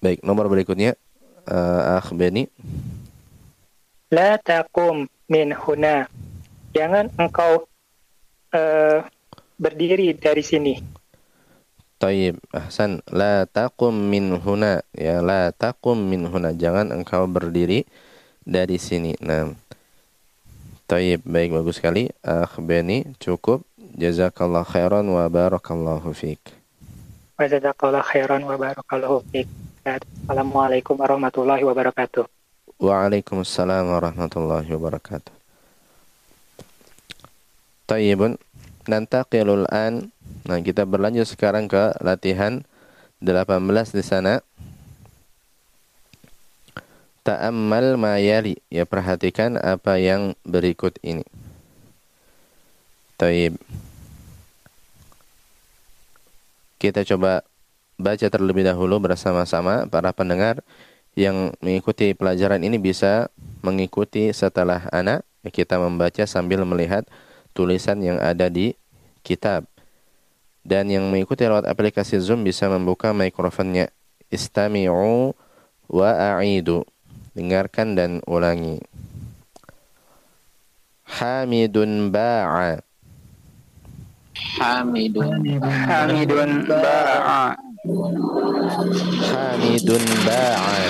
Baik, nomor berikutnya akhbani. La taqum min huna. Jangan engkau berdiri dari sini. Taib, ahsan. La taqum min huna. Ya, la taqum min huna. Jangan engkau berdiri dari sini. Nah, taib, baik, bagus sekali. Akhbani, cukup. Jazakallah khairan wa barakallahu fiik. Wa jazakallah khairan wa barakallahu fiik. Assalamualaikum warahmatullahi wabarakatuh. Waalaikumsalam warahmatullahi wabarakatuh. Tayyibun. Nantaqilul an. Nah, kita berlanjut sekarang ke latihan 18 di sana. Ta'ammal ma yali. Ya, perhatikan apa yang berikut ini. Tayyib. Kita coba baca terlebih dahulu bersama-sama. Para pendengar yang mengikuti pelajaran ini bisa mengikuti setelah anak. Kita membaca sambil melihat tulisan yang ada di kitab, dan yang mengikuti lewat aplikasi Zoom bisa membuka mikrofonnya. Istami'u wa a'idu, dengarkan dan ulangi. Hamidun ba'a, hamidun, hamidun ba'a, hamidun ba'a.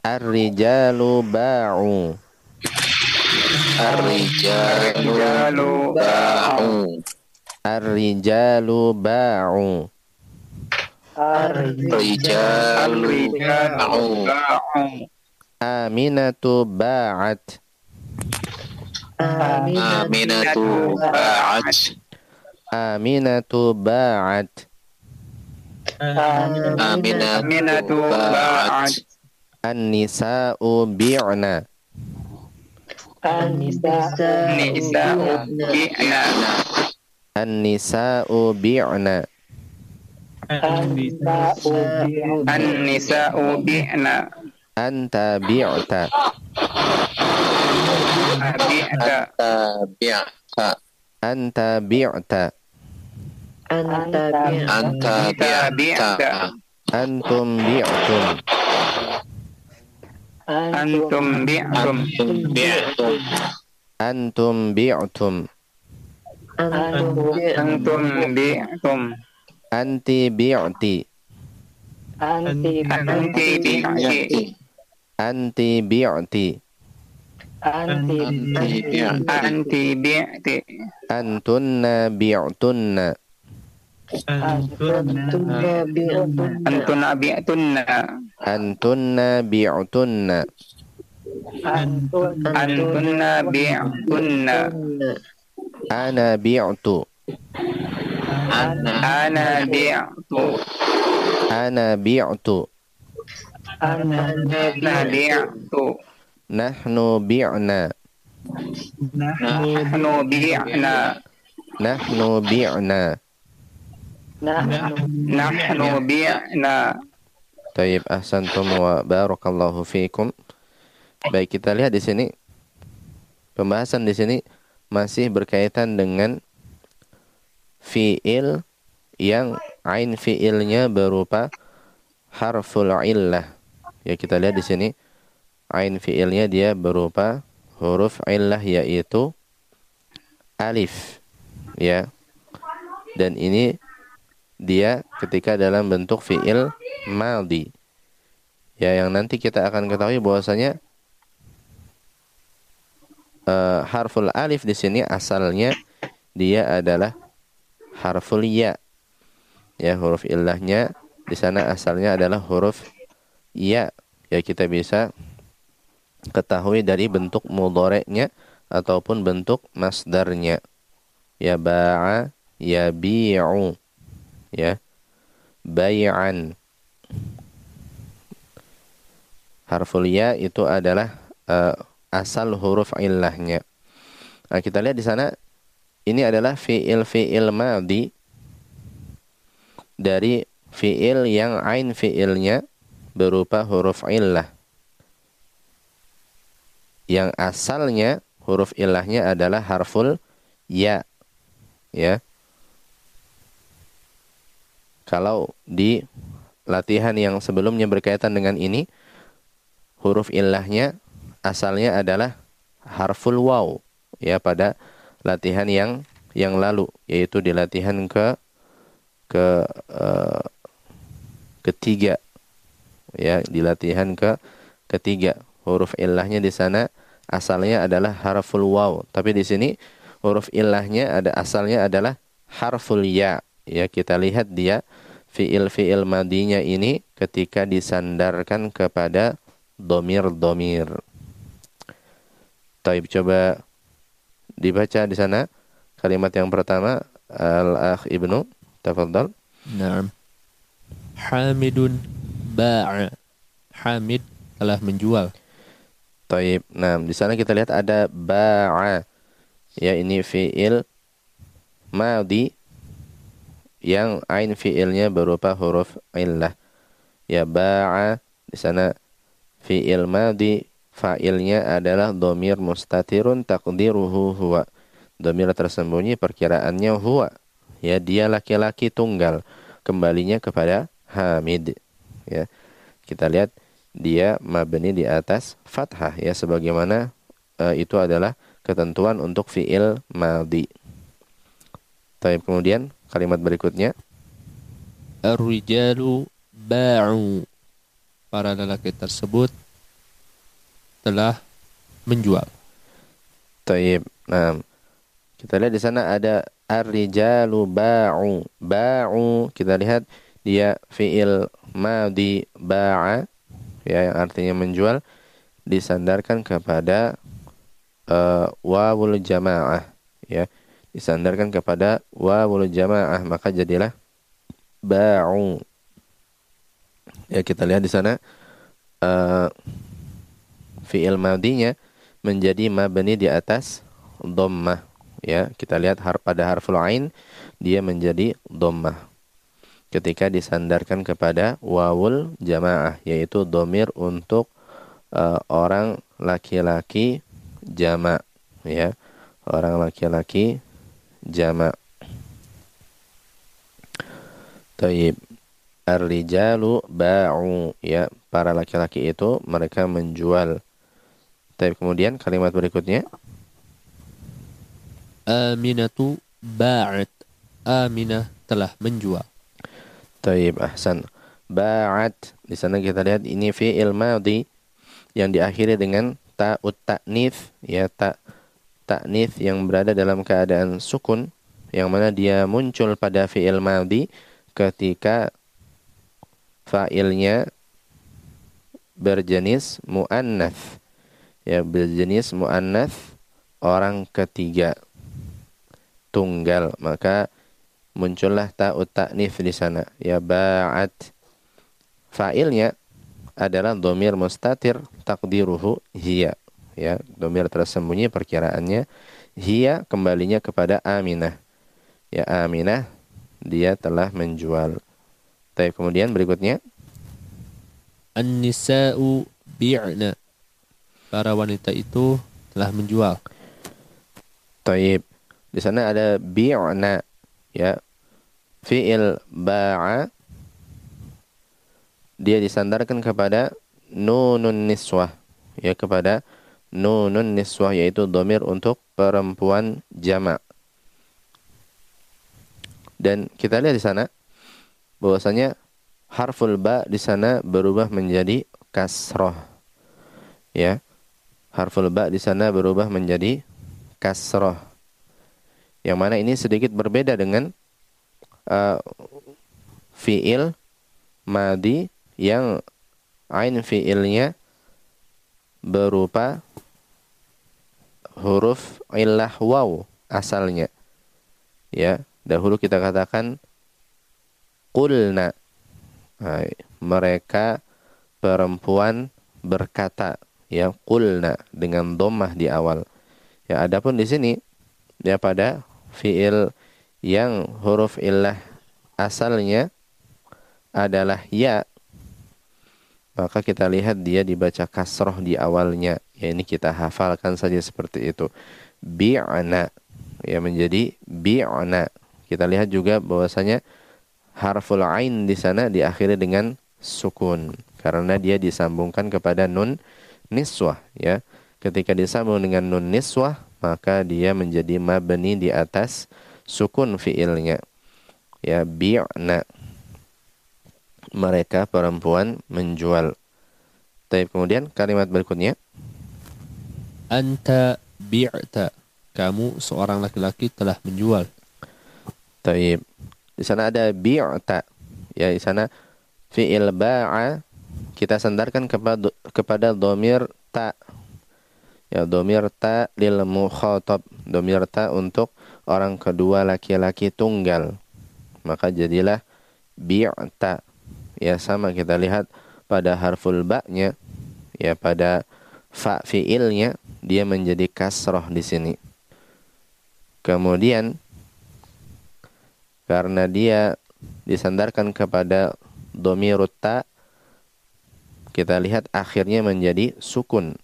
Ar-rijalu ba'u, ar-rijalu ba'u, ar-rijalu ba'u, ar-rijalu ba'u. Aminatu ba'at, aminatu ba'at, aminatu ba'at, aminatu ba'at. An-nisa'u bi'na, an-nisa'u bi'na, an-nisa'u bi'na, an-nisa'u bi'na. Anta bi'ta, anta bi'ta, anta bi'ta, antum bi'tum, antum bi'tum, antum bi'tum, antum bi'tum. Anti bi'ti, anti bi'ti, anti bi'ti, anti bi'ti. Antunna bi'tunna, antunna bi'tunna, antunna bi'tunna, antunna bi'tunna. Ana bi'tu, ana bi'tu, ana bi'tu, ana bi'tu. Nahnu bi'na, nahnu bi'na, nahnu bi'na, nahnu bi'na. Tayyib, ahsantum wa barakallahu fiikum. Baik, kita lihat di sini. Pembahasan di sini masih berkaitan dengan fi'il yang ain fi'ilnya berupa harful illah. Ya, kita lihat di sini ain fi'ilnya dia berupa huruf illah, yaitu alif. Ya. Dan ini dia ketika dalam bentuk fi'il madhi. Ya, yang nanti kita akan ketahui bahwasanya harful alif di sini asalnya dia adalah harful ya. Ya, huruf illahnya di sana asalnya adalah huruf ya. Ya, kita bisa ketahui dari bentuk mudhari'nya ataupun bentuk masdarnya. Ya ba'a, ya bi'u, ya bay'an. Harful ya itu adalah asal huruf illahnya. Nah, kita lihat di sana ini adalah fi'il madhi dari fi'il yang ain fi'ilnya berupa huruf illah, yang asalnya huruf illahnya adalah harful ya. Ya, kalau di latihan yang sebelumnya berkaitan dengan ini, huruf illahnya asalnya adalah harful waw. Ya, pada latihan yang lalu, yaitu di latihan ketiga. Ya, di latihan ketiga huruf illahnya di sana asalnya adalah harful waw, tapi di sini huruf illahnya ada asalnya adalah harful ya. Ya, kita lihat dia fiil madinya ini ketika disandarkan kepada domir. Taib, coba dibaca di sana kalimat yang pertama al-akh ibnu, tafadhal. Naam. Hamidun ba'a. Hamid telah menjual. Taib. Nah, di sana kita lihat ada ba'a. Ya, ini fiil madhi yang ain fiilnya berupa huruf illah. Ya, ba'a di sana fiil madhi, fa'ilnya adalah dhamir mustatirun taqdiruhu huwa. Dhamir tersembunyi perkiraannya huwa. Ya, dia laki-laki tunggal, kembalinya kepada Hamid. Ya, kita lihat dia mabni di atas fathah, ya, sebagaimana itu adalah ketentuan untuk fiil madhi. Taib, kemudian kalimat berikutnya ar-rijalu ba'u, para lelaki tersebut telah menjual. Taib. Nah, kita lihat di sana ada ar-rijalu ba'u. Ba'u kita lihat dia fiil madhi ba'a, ya, yang artinya menjual, disandarkan kepada wawul jamaah, ya, disandarkan kepada wawul jamaah, maka jadilah ba'u. Ya, kita lihat di sana fiil madhinya menjadi mabni di atas dhammah. Ya, kita lihat pada harful ain dia menjadi dhammah ketika disandarkan kepada wawul jamaah, yaitu dhamir untuk orang laki-laki jamak, ya, orang laki-laki jamak. Taib. Ar-rijalu ba'u, ya, para laki-laki itu mereka menjual. Taib, kemudian kalimat berikutnya Aminatu ba'at. Aminah telah menjual. Taib, ahsan. Ba'at di sana kita lihat ini fi'il madhi yang diakhiri dengan ta'ut ta'nits, ya, ta ta'nits yang berada dalam keadaan sukun, yang mana dia muncul pada fi'il madhi ketika fa'ilnya berjenis mu'annats, ya, berjenis mu'annats orang ketiga tunggal, maka muncullah ta'ut ta'nits di sana. Ya, ba'at fa'ilnya adalah dhamir mustatir taqdiruhu hiya, ya, dhamir tersembunyi perkiraannya hiya, kembalinya kepada Aminah. Ya, Aminah dia telah menjual. Taib, kemudian berikutnya an-nisa'u bi'na, para wanita itu telah menjual. Taib. Di sana ada bi'na, ya, fi'il ba'a dia disandarkan kepada nunun niswah, ya, kepada nunun niswah, yaitu dhamir untuk perempuan jamak. Dan kita lihat di sana bahwasanya harful ba di sana berubah menjadi kasroh, ya, harful ba di sana berubah menjadi kasroh, yang mana ini sedikit berbeda dengan fiil madhi yang ain fiilnya berupa huruf illah waw asalnya. Ya, dahulu kita katakan qulna, mereka perempuan berkata, ya, qulna dengan dhammah di awal. Ya, adapun di sini dia pada fiil yang huruf illah asalnya adalah ya, maka kita lihat dia dibaca kasroh di awalnya. Ya, ini kita hafalkan saja seperti itu. Bi'na, ya, menjadi bi'na. Kita lihat juga bahwasanya harful ain di sana diakhiri dengan sukun karena dia disambungkan kepada nun niswah, ya. Ketika disambung dengan nun niswah, maka dia menjadi mabni di atas sukun fiilnya. Ya, bi'na, mereka perempuan menjual. Taib, kemudian kalimat berikutnya Anta bi'ta, kamu seorang laki-laki telah menjual. Taib. Di sana ada bi'ta. Ya, di sana fi'il ba'a kita sandarkan kepada dhamir ta. Ya, dhamir ta lil mukhatab. Dhamir ta untuk orang kedua laki-laki tunggal. Maka jadilah bi'ta. Ya, sama kita lihat pada harful ba-nya, ya pada fa fi'ilnya dia menjadi kasroh di sini. Kemudian karena dia disandarkan kepada dhamirut ta, kita lihat akhirnya menjadi sukun.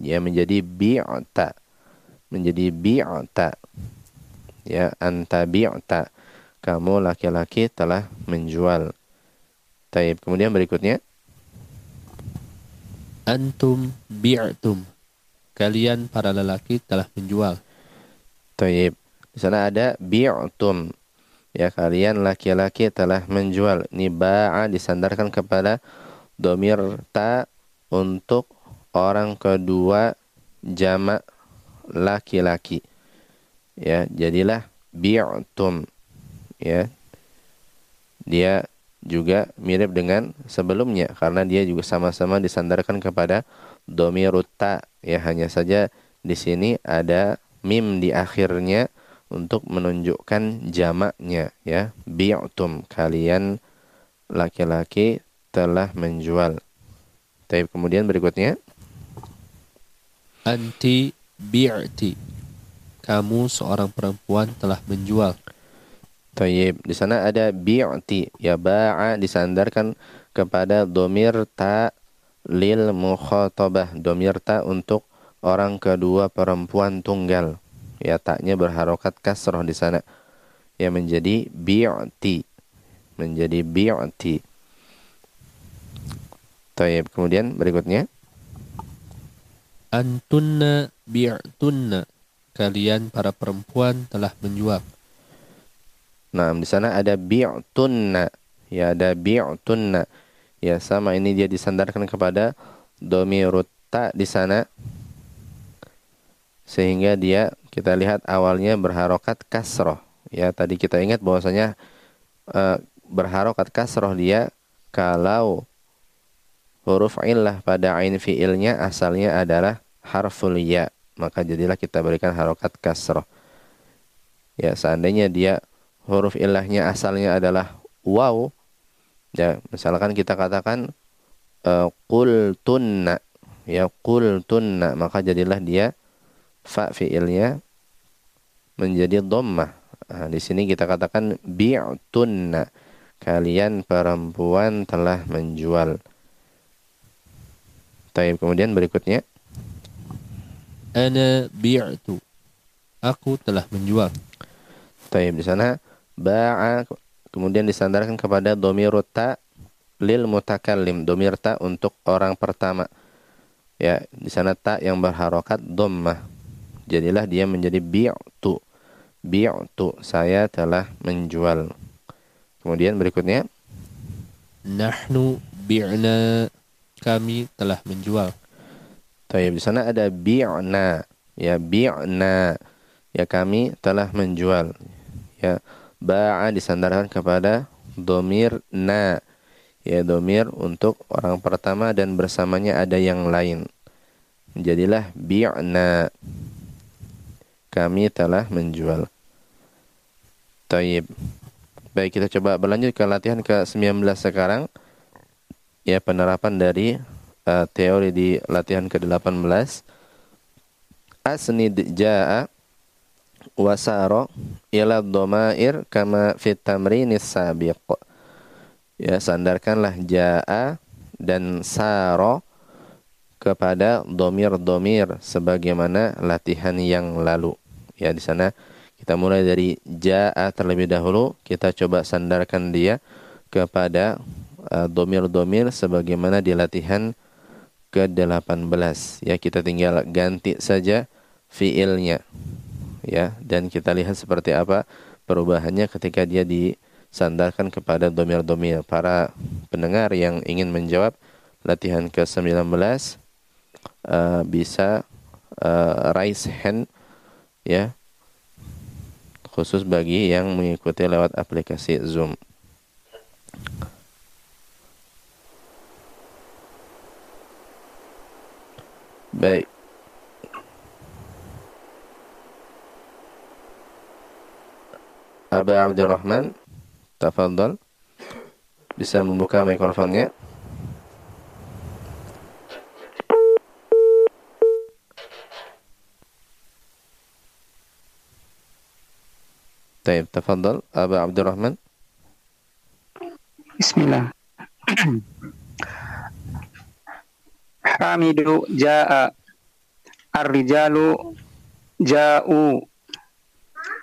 Ya, menjadi bi'ta. Menjadi bi'ta. Ya, anta bi'ta. Kamu laki-laki telah menjual. Taib. Kemudian berikutnya antum bi'tum, kalian para lelaki telah menjual. Taib. Di sana ada bi'tum. Ya, kalian laki-laki telah menjual. Ini ba'a disandarkan kepada dhamir ta untuk orang kedua jamak laki-laki. Ya, jadilah bi'tum. Ya. Dia juga mirip dengan sebelumnya karena dia juga sama-sama disandarkan kepada dhamirut ta, ya hanya saja di sini ada mim di akhirnya untuk menunjukkan jamaknya, ya bi'tum, kalian laki-laki telah menjual. Tapi kemudian berikutnya anti bi'ti, kamu seorang perempuan telah menjual. Tayyib. Di sana ada bi'ti. Ya, ba'a disandarkan kepada dhamir ta lil mukhatabah. Dhamir ta untuk orang kedua perempuan tunggal. Ya, taknya berharokat kasroh di sana. Ya, menjadi bi'ti. Menjadi bi'ti. Tayyib. Kemudian berikutnya antunna bi'tunna, kalian para perempuan telah menjual. Nah, di sana ada bi'tunna. Ya, ada bi'tunna. Ya, sama ini dia disandarkan kepada dhamirut ta di sana. Sehingga dia kita lihat awalnya berharokat kasroh. Ya, tadi kita ingat bahwasanya berharokat kasroh dia kalau huruf illah pada ain fi'ilnya asalnya adalah harful ya. Maka jadilah kita berikan harokat kasroh. Ya, seandainya dia huruf ilahnya asalnya adalah waw, ya misalkan kita katakan qultunna, ya qultunna, maka jadilah dia fa fi'ilnya menjadi dhammah. Nah, di sini kita katakan bi'tunna, kalian perempuan telah menjual. Baik, kemudian berikutnya ana bi'tu, aku telah menjual. Baik, di sana ba'a kemudian disandarkan kepada dhamirut ta lil mutakallim, dhamir ta untuk orang pertama. Ya, di sana ta yang berharokat dhammah. Jadilah dia menjadi bi'tu. Bi'tu, saya telah menjual. Kemudian berikutnya nahnu bi'na, kami telah menjual. Baik, di sana ada bi'na. Ya, bi'na, ya kami telah menjual. Ya, ba'a disandarkan kepada dhamir na, ya dhamir untuk orang pertama dan bersamanya ada yang lain. Jadilah bi'na, kami telah menjual. Taib. Baik, kita coba berlanjut ke latihan ke-19 sekarang. Ya, penerapan dari teori di latihan ke-18. Asnid ja'a wasaro ila dhamair kama fit tamrinis sabiq. Ya, sandarkanlah ja'a dan saro kepada dhamir-dhamir sebagaimana latihan yang lalu. Ya, di sana kita mulai dari ja'a terlebih dahulu, kita coba sandarkan dia kepada dhamir-dhamir sebagaimana di latihan ke-18. Ya, kita tinggal ganti saja fiilnya. Ya, dan kita lihat seperti apa perubahannya ketika dia disandarkan kepada dhamir-dhamir. Para pendengar yang ingin menjawab latihan ke-19 bisa raise hand ya, khusus bagi yang mengikuti lewat aplikasi Zoom. Baik. Aba Abdurrahman, tafadhal. Bisa membuka mikrofonnya. Baik, tafadhal Aba Abdurrahman. Bismillah. Hamidu jaa, ar-rijalu ja'u,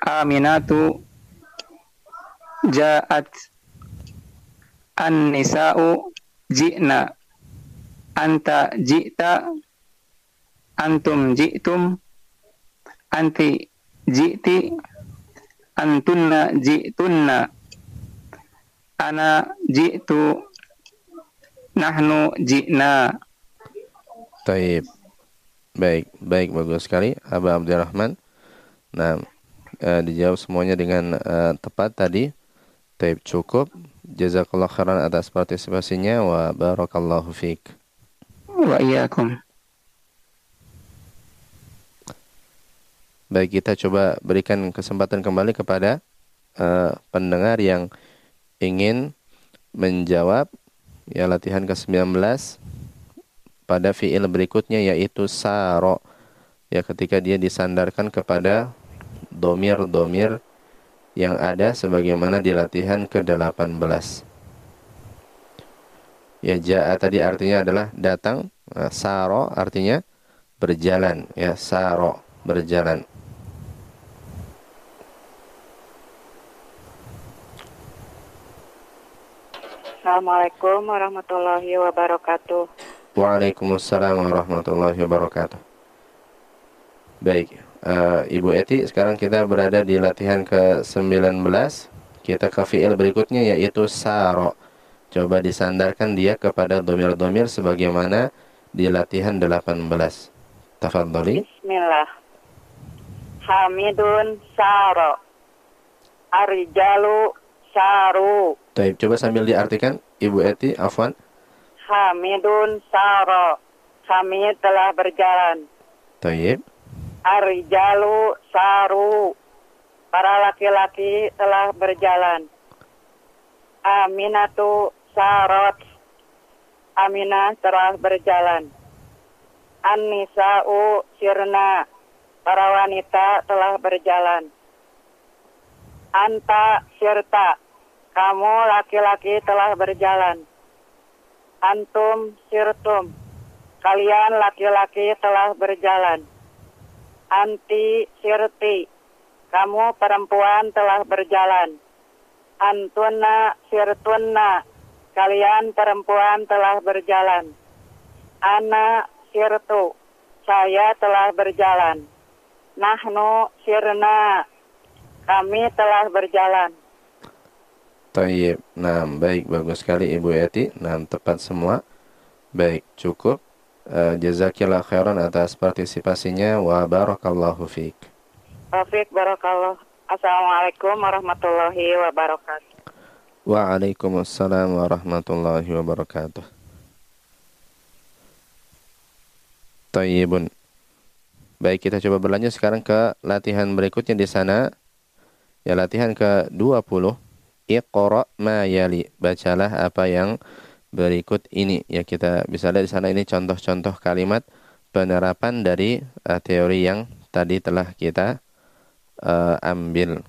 aminatu ja'at, an-nisa'u ji'na, anta ji'ta, antum ji'tum, anti ji'ti, antunna ji'tunna, ana ji'tu, nahnu ji'na. Taib. Baik, baik, bagus sekali Aba Abdurrahman. Nah, dijawab semuanya dengan tepat tadi. Taib, cukup. Jazakallah khairan atas partisipasinya. Wa barakallahu fiik. Wa iyyakum. Baik, kita coba berikan kesempatan kembali kepada pendengar yang ingin menjawab ya latihan ke-19 pada fiil berikutnya, yaitu saro ya, ketika dia disandarkan kepada domir-domir yang ada sebagaimana di latihan ke-18. Ya, ja'a tadi artinya adalah datang, nah, saro artinya berjalan ya, saro berjalan. Assalamualaikum warahmatullahi wabarakatuh. Waalaikumsalam warahmatullahi wabarakatuh. Baik, Ibu Eti, sekarang kita berada di latihan ke-19. Kita ke fi'il berikutnya, yaitu saro. Coba disandarkan dia kepada domir-domir sebagaimana di latihan 18. Tafadhali. Bismillah. Hamidun saro, ar-rijalu saru. Baik, coba sambil diartikan Ibu Eti, afwan. Hamidun saro, Hamid telah berjalan. Baik. Ar-rijalu saru, para laki-laki telah berjalan. Aminatu sarot, Aminah telah berjalan. An-nisa'u sirna, para wanita telah berjalan. Anta sirta, kamu laki-laki telah berjalan. Antum sirtum, kalian laki-laki telah berjalan. Anti sirti, kamu perempuan telah berjalan. Antuna sirtunna, kalian perempuan telah berjalan. Ana sirtu, saya telah berjalan. Nahnu sirna, kami telah berjalan. Tayyib. Nah, baik, bagus sekali Ibu Eti. Nah, tepat semua. Baik, cukup. Jazakillah khairan atas partisipasinya. Wa barakallahu fiik. Taufik barakallah. Assalamualaikum warahmatullahi wabarakatuh. Waalaikumsalam warahmatullahi wabarakatuh. Tayyibun. Baik, kita coba berlanjut sekarang ke latihan berikutnya di sana. Ya, latihan ke-20. Iqra' ma yali, bacalah apa yang berikut ini. Ya, kita bisa lihat di sana ini contoh-contoh kalimat penerapan dari teori yang tadi telah kita ambil.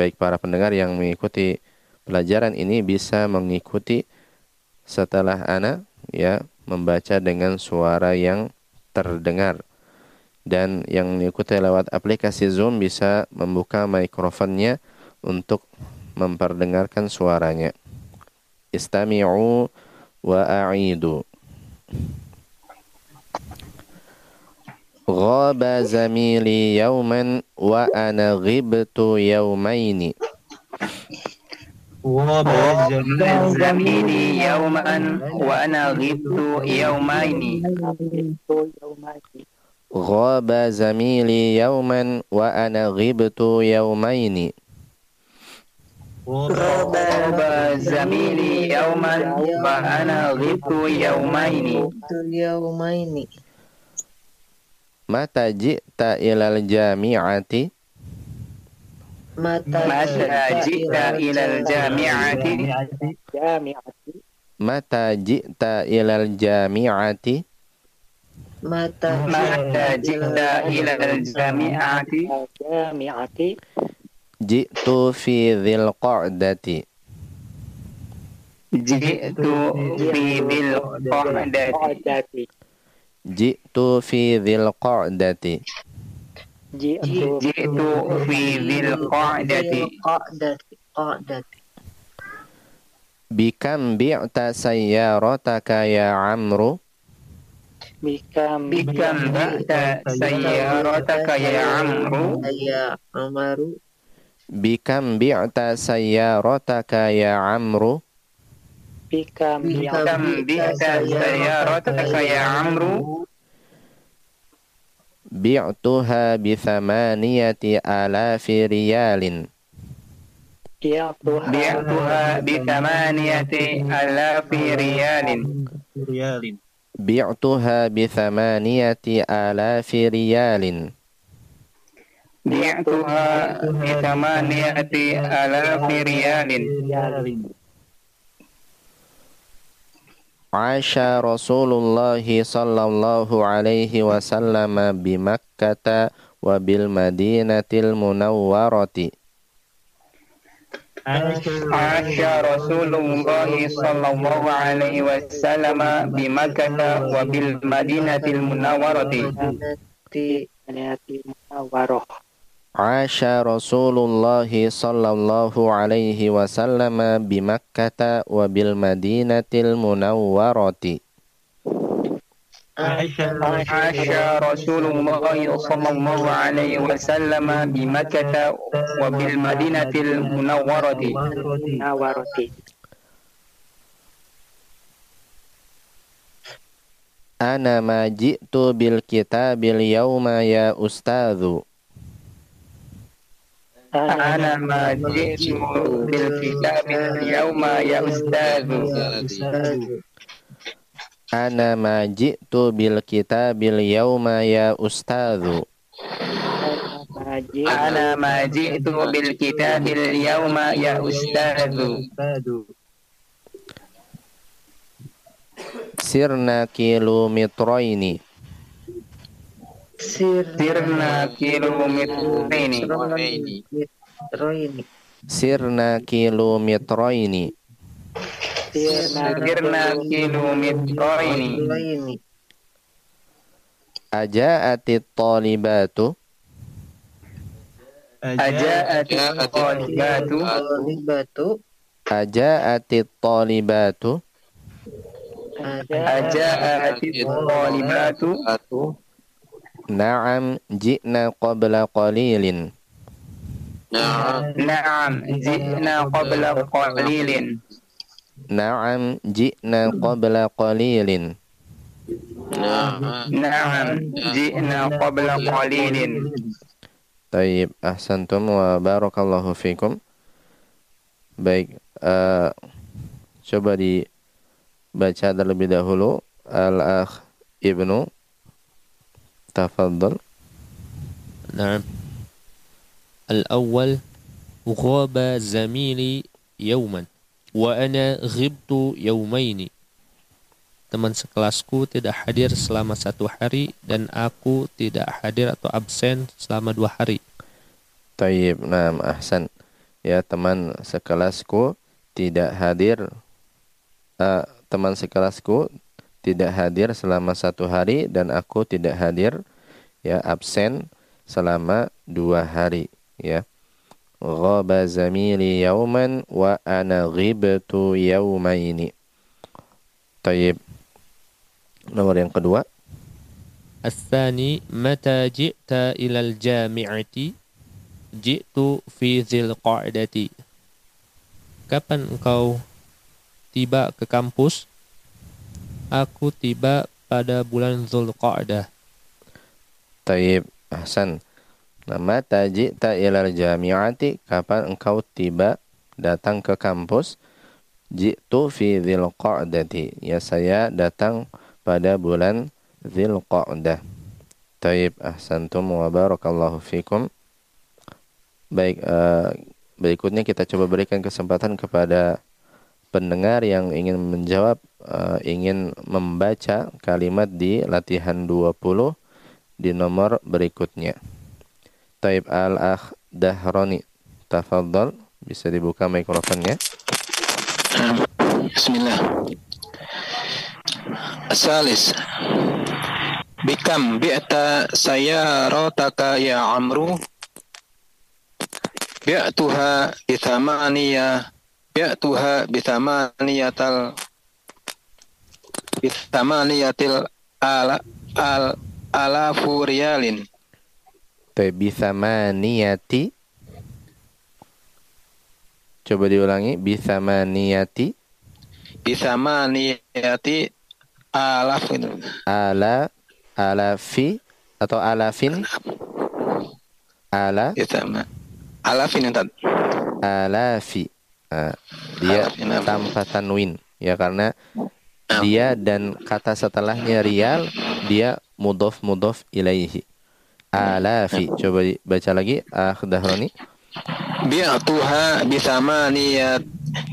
Baik, para pendengar yang mengikuti pelajaran ini bisa mengikuti setelah ana ya membaca dengan suara yang terdengar, dan yang mengikuti lewat aplikasi Zoom bisa membuka mikrofonnya untuk memperdengarkan suaranya. Istami'u wa a'idu. Ghaba zamili yawman wa ana ghibtu yawmaini. Ghaba zamili yawman wa ana ghibtu yawmaini. Ghaba zamili yawman wa ana ghibtu yawmaini. Ghaba zamili yawman wa ana ghibtu yawmaini. Mata ji'ta ilal jami'ati. Mata ji'ta ilal jami'ati. Mata jikta ilal jami'ati. Jitu fi Zulqa'dati. Jitu fi Zulqa'dati. Jitu fi Zulqa'dati. Jitu fi Zulqa'dati. Bikam bi'ta sayyarataka ya Amru. Bikam bi'ta sayyarataka ya Amru. Bikam bi'ta sayyarataka ya Amru. Bikam bi'ta sayyarataka ya Amru. Bi'tuha bi 8,000 riyalin. Bi'tuha bi 8,000 riyalin. Bi'tuha bi 8,000 riyalin. Bi'tuha bi 8,000 riyalin. 'Asha Rasulullah sallallahu alaihi wasallam bi Makkah wa bil Madinatil Munawwarati. 'Asha Rasulullah sallallahu alaihi wasallam bi Makkah wa bil Madinatil Munawwarati. 'Asha Rasulullah sallallahu alaihi wasallam bi Makkah wa bil Madinatil Munawwarati. 'Asha Rasulullah sallallahu alaihi wasallam bi Makkah wa bil Madinatil Munawwarati. Ana ma ji'tu bil kitabil yawma ya ustadzu. Ana ma ji'tu bil kitabil yawma ya ustadzu. Ana ma ji'tu bil kitabil yawma ya ustadzu. Ana ma ji'tu bil kitabil yawma ya ustadzu. Sirna kilometraini. Sirna kilometraini. Sirna kilometraini. Sirna kilometraini. Aja'ati talibatu. Aja'ati talibatu. Aja'ati talibatu. Aja'ati talibatu. Na'am ji'na qabla qalilin. Na'am ji'na qabla qalilin. Na'am ji'na qabla qalilin. Na'am ji'na qabla qalilin. Tayyib, ahsantum wa barakallahu fikum. Baik, coba dibaca terlebih dahulu. Al-Akh Ibnu, tafaddal. Na'am. Al-awwal, ghaba zamili yawman wa ana ghibtu yawmaini. Teman sekelasku tidak hadir selama 1 hari dan aku tidak hadir atau absen selama 2 hari. Tayyib, naam, ahsan. Ya, teman sekelasku tidak hadir selama 1 hari dan aku tidak hadir, ya, absen selama 2 hari, ya. Ghaba zamili yawman wa ana ghibtu yawmaini. Tayyib. Nomor yang kedua. Al-thani, mata ji'ta ilal jami'ati, ji'tu fi Zulqa'dati. Kapan engkau tiba ke kampus? Aku tiba pada bulan Zulqa'dah. Taib, ahsan. Mata ji'ta ilal jami'ati, kapan engkau tiba datang ke kampus? Ji'tu fi Zulqa'dati, ya saya datang pada bulan Zulqa'dah. Taib, ahsantum wa barakallahu fikum. Baik, berikutnya kita coba berikan kesempatan kepada pendengar yang ingin menjawab, ingin membaca kalimat di latihan 20 di nomor berikutnya. Taib al-akh Dahroni, tafadhal, bisa dibuka mikrofonnya. Bismillah. Asalis, bikam bi'ta sayyarataka ya Amru? Bi'tuha bithamaniyah, bi'tuha bithamaniyatal bithamaniyatil alafu riyalin. Bithamaniyati, coba diulangi. Bithamaniyati, bithamaniyati alafin, ala, alafi atau alafin, ala alafin entar, alafi. Dia alafin tanpa tanwin ya, karena dia dan kata setelahnya riyal, dia mudhof mudhof ilaihi. Alafi, coba baca lagi. Dahroni, bi'tuha bithamaniyat,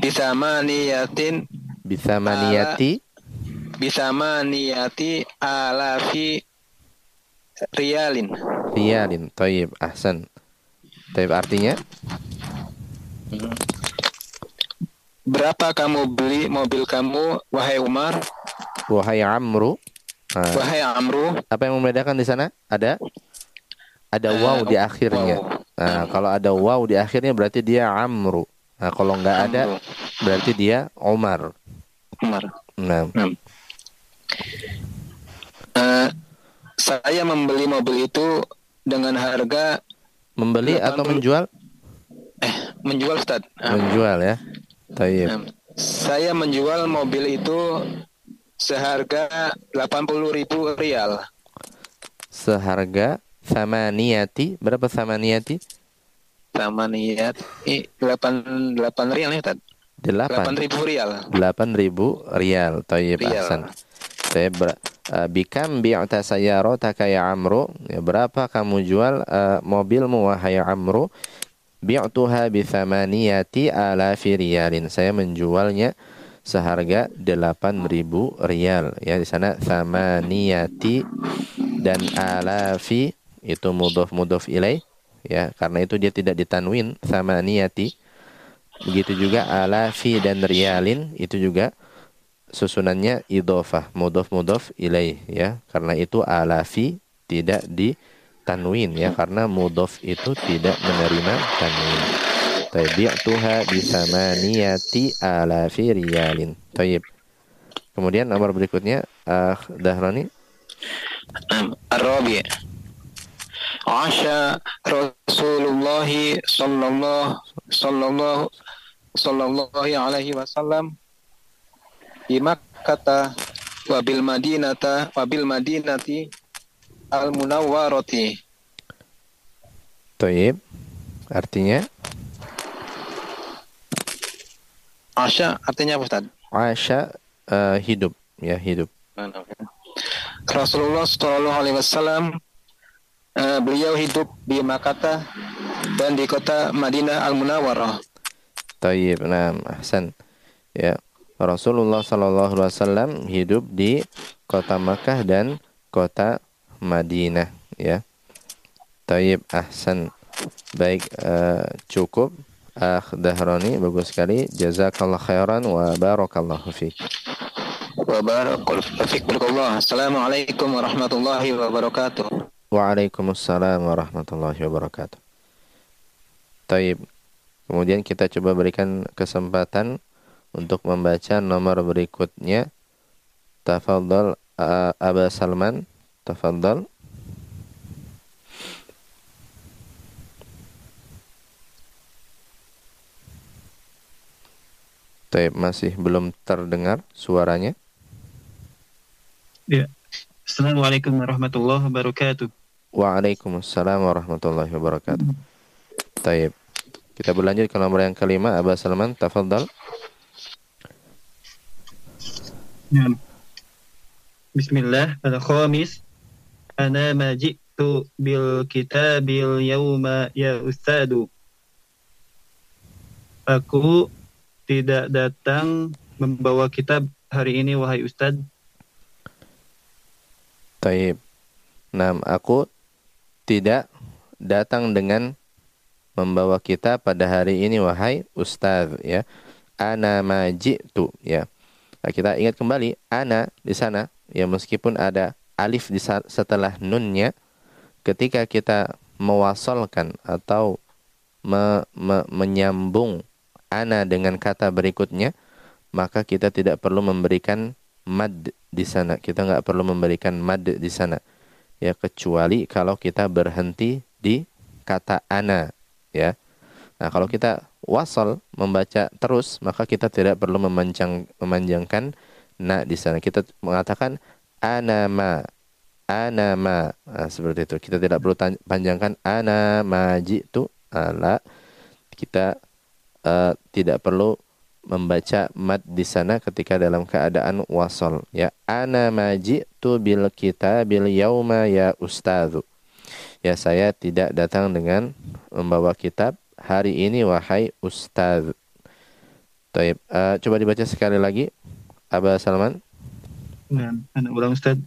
bithamaniyatin, bithamaniyati, bithamaniyati alafi riyalin. Riyalin, thayyib, ahsan. Thayyib, artinya berapa kamu beli mobil kamu, wahai Umar? Wahai Amru. Wahai Amru. Apa yang membedakan di sana? Ada wow di akhirnya. Wow. Nah, kalau ada wow di akhirnya berarti dia Amru. Nah, kalau nggak ada berarti dia Umar. Umar. Nah. Saya membeli mobil itu dengan harga. Membeli atau menjual? Menjual, Ustaz. Menjual ya. Taib. Saya menjual mobil itu seharga 80.000 rial. Seharga samaniyati, berapa samaniyati? Samaniyati 8 rial ya, Tad? 8.000 rial. 8.000 rial. Thayyib, ahsan. Thayyib, bikam bi'ta sayyarataka ya Amru? Ya, berapa kamu jual mobilmu wahai Amru? Bi'tuha bi samaniyati alafi riyalin. Saya menjualnya seharga 8.000 rial. Ya, di sana samaniyati dan alafi itu mudhof ilai ya, karena itu dia tidak ditanwin, samaniyati. Begitu juga alafi dan riyalin, itu juga susunannya idhofah, mudhof ilai ya, karena itu alafi tidak ditanwin ya, karena mudhof itu tidak menerima tanwin. Bi'tuha bisamaniyati alafi riyalin. Taib. Kemudian nomor berikutnya, Dahroni. Ar-Rabi', asya Rasulullah sallallahu alaihi wasallam di Makkah wa bil Madinata wa bil Madinati al-Munawwarati. Taib, artinya Asya, artinya apa, Ustaz? Asya, hidup ya, hidup. Rasulullah Shallallahu Alaihi Wasallam, beliau hidup di Makkah dan di kota Madinah Al-Munawwarah. Tayyib, nah, ahsan. Ya, Rasulullah Shallallahu Alaihi Wasallam hidup di kota Makkah dan kota Madinah. Ya, tayyib, ahsan. Baik, cukup. Dahroni, bagus sekali. Jazakallah khairan wa barakallahu fiik. Wa barakallahu fiik. Assalamualaikum warahmatullahi wabarakatuh. Waalaikumsalam warahmatullahi wabarakatuh. Taib. Kemudian kita coba berikan kesempatan untuk membaca nomor berikutnya. Tafadhal Aba Salman, tafadhal. Masih belum terdengar suaranya. Ya. Assalamualaikum warahmatullahi wabarakatuh. Waalaikumsalam warahmatullahi wabarakatuh. Taib. Kita berlanjut ke nomor yang kelima. Aba Salman, tafadhal. Bismillah. Al-Khamis. Ana ma ji'tu bil kitabil yawma ya ustadu. Aku tidak datang membawa kitab hari ini, wahai Ustaz. Taib. Nam, aku tidak datang dengan membawa kitab pada hari ini, wahai Ustaz, ya. Ana ma ji'tu, ya. Nah, kita ingat kembali ana di sana, ya, meskipun ada alif di setelah nunnya, ketika kita mewasalkan atau menyambung ana dengan kata berikutnya, maka kita tidak perlu memberikan mad di sana. Kita nggak perlu memberikan mad di sana, ya, kecuali kalau kita berhenti di kata ana, ya. Nah, kalau kita wasal membaca terus, maka kita tidak perlu memanjangkan na di sana. Kita mengatakan anama, anama. Nah, seperti itu. Kita tidak perlu panjangkan anama jitu ala. Kita tidak perlu membaca mad di sana ketika dalam keadaan wasol, ya. Ana maji'tu bil kitabil yauma ya ustadzu. Ya, saya tidak datang dengan membawa kitab hari ini, wahai ustadz. Baik, coba dibaca sekali lagi, Aba Salman. Ana ulang, Ustaz.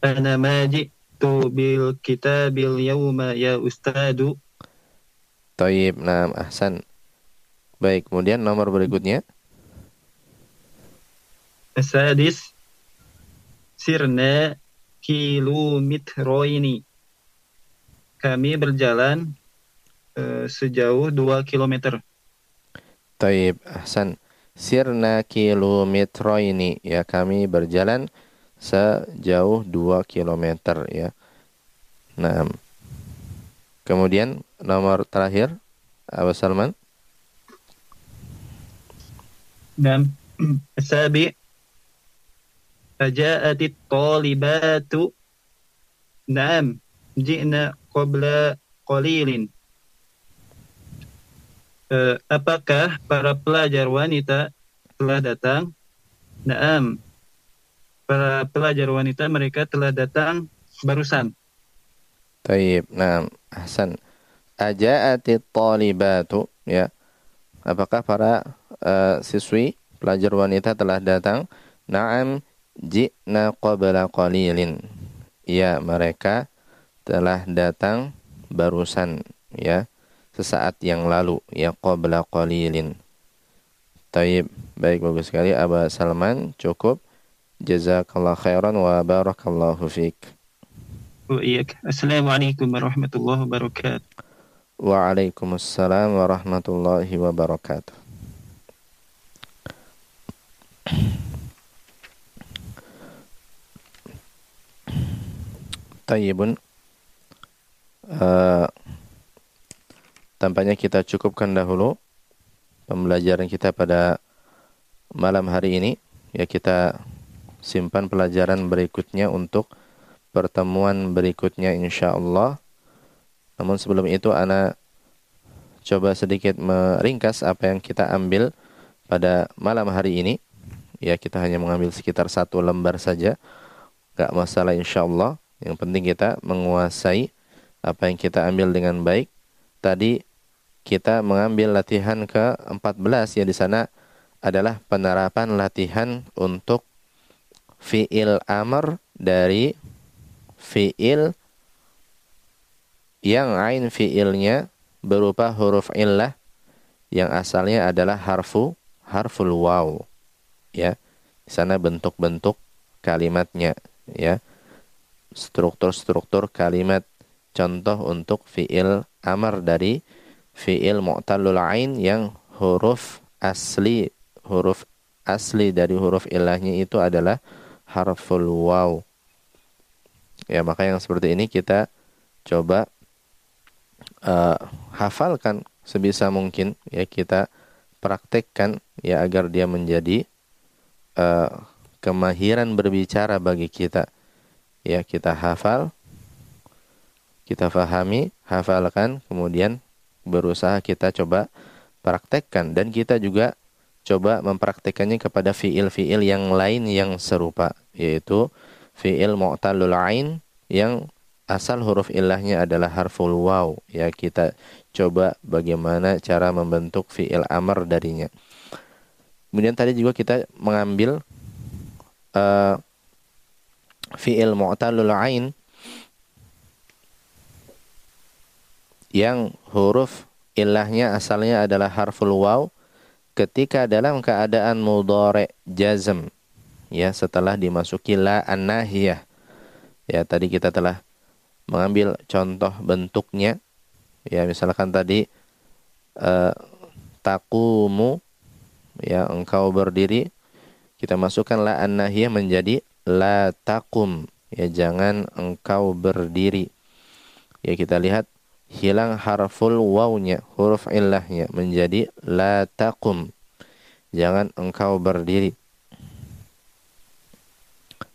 Ana maji'tu bil kitabil yauma ya ustadzu. Taib, nam, ahsan. Baik, kemudian nomor berikutnya. Asadis. Sirna kilometroini. Kami berjalan sejauh 2 kilometer. Taib, ahsan. Sirna kilometroini, ya, kami berjalan sejauh 2 kilometer, ya. Nah, kemudian nomor terakhir, Abu Salman. Nam sabi ja'atit talibatu. Nam ji'na qabla qalilin. Apakah para pelajar wanita telah datang? Nam, para pelajar wanita mereka telah datang barusan. Taib, nah, ahsan. Aja'ati talibatu, ya. Apakah para siswi pelajar wanita telah datang? Na'am ji'na qabla qalilin. Ya, mereka telah datang barusan, ya. Sesaat yang lalu, ya, qabla qalilin. Taib, baik, bagus sekali Aba Salman, cukup. Jazakallahu khairan wa barakallahu fiik. Assalamualaikum warahmatullahi wabarakatuh. Waalaikumsalam warahmatullahi wabarakatuh. Tayyibun. Tampaknya kita cukupkan dahulu pembelajaran kita pada malam hari ini, ya. Kita simpan pelajaran berikutnya untuk pertemuan berikutnya, insyaallah. Namun sebelum itu, ana coba sedikit meringkas apa yang kita ambil pada malam hari ini. Ya, kita hanya mengambil sekitar 1 lembar saja, gak masalah insyaallah. Yang penting kita menguasai apa yang kita ambil dengan baik. Tadi kita mengambil latihan ke-14, ya, di sana adalah penerapan latihan untuk fi'il amr dari fi'il yang ain fi'ilnya berupa huruf illah yang asalnya adalah harful waw, ya. Di sana bentuk-bentuk kalimatnya, ya, struktur-struktur kalimat. Contoh untuk fi'il amar dari fi'il mu'tallul ain yang huruf asli dari huruf illahnya itu adalah harful waw. Ya, maka yang seperti ini kita coba hafalkan sebisa mungkin, ya, kita praktekkan, ya, agar dia menjadi kemahiran berbicara bagi kita, ya. Kita hafal, kita fahami, hafalkan, kemudian berusaha kita coba praktekkan, dan kita juga coba mempraktekannya kepada fiil-fiil yang lain yang serupa, yaitu fiil mu'talul ain yang asal huruf illahnya adalah harful waw. Ya, kita coba bagaimana cara membentuk fiil amr darinya. Kemudian tadi juga kita mengambil fiil mu'talul ain yang huruf illahnya asalnya adalah harful waw ketika dalam keadaan mudhari' jazm, ya, setelah dimasuki la an-nahiyah. Ya, tadi kita telah mengambil contoh bentuknya. Ya, misalkan tadi taqumu, ya, engkau berdiri, kita masukkan la an-nahiyah menjadi la taqum, ya, jangan engkau berdiri. Ya, kita lihat hilang harful wawnya, huruf illahnya, menjadi la taqum, jangan engkau berdiri.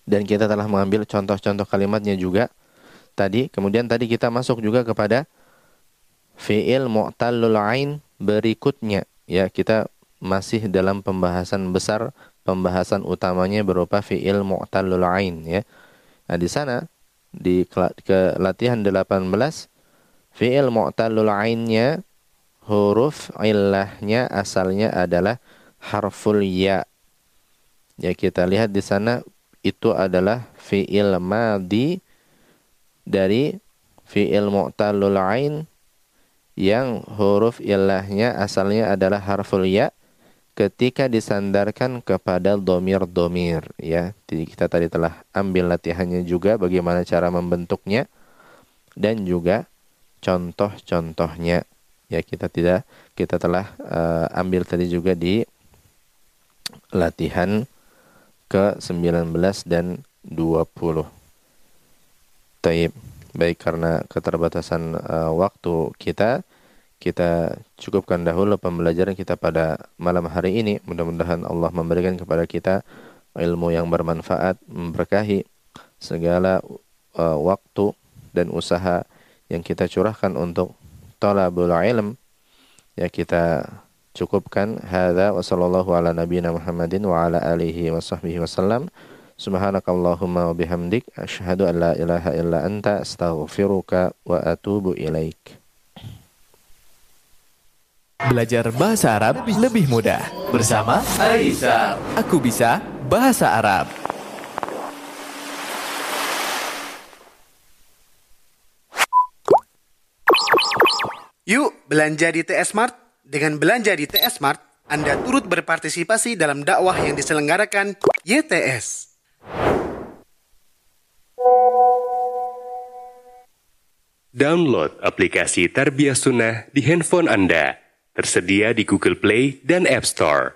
Dan kita telah mengambil contoh-contoh kalimatnya juga tadi. Kemudian tadi kita masuk juga kepada fi'il mu'tallul ain berikutnya. Ya, kita masih dalam pembahasan besar, pembahasan utamanya berupa fi'il mu'tallul ain, ya. Nah, di sana di latihan 18, fi'il mu'talul ainnya huruf illahnya asalnya adalah harful ya. Ya, kita lihat di sana itu adalah fi'il madi dari fi'il mu'talul ain yang huruf illahnya asalnya adalah harful ya ketika disandarkan kepada domir-domir, ya. Jadi kita tadi telah ambil latihannya juga bagaimana cara membentuknya dan juga contoh-contohnya, ya. Kita telah ambil tadi juga di latihan ke 19 dan 20. Taib. Baik, karena keterbatasan waktu kita cukupkan dahulu pembelajaran kita pada malam hari ini. Mudah-mudahan Allah memberikan kepada kita ilmu yang bermanfaat, memberkahi segala waktu dan usaha yang kita curahkan untuk thalabul ilm. Ya, kita cukupkan hadza wa sallallahu ala nabiyyina Muhammadin wa ala alihi wa sahbihi wasallam. Subhanakallahumma wa bihamdik asyhadu an la ilaha illa anta astaghfiruka wa atubu ilaik. Belajar bahasa Arab lebih mudah bersama Aisyah. Aku Bisa Bahasa Arab. Yuk belanja di TS Mart. Dengan belanja di TS Mart, Anda turut berpartisipasi dalam dakwah yang diselenggarakan YTS. Download aplikasi Tarbiyah Sunnah di handphone Anda. Tersedia di Google Play dan App Store.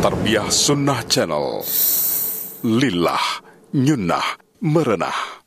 Tarbiyah Sunnah Channel. Lillah, nyunnah, merenah.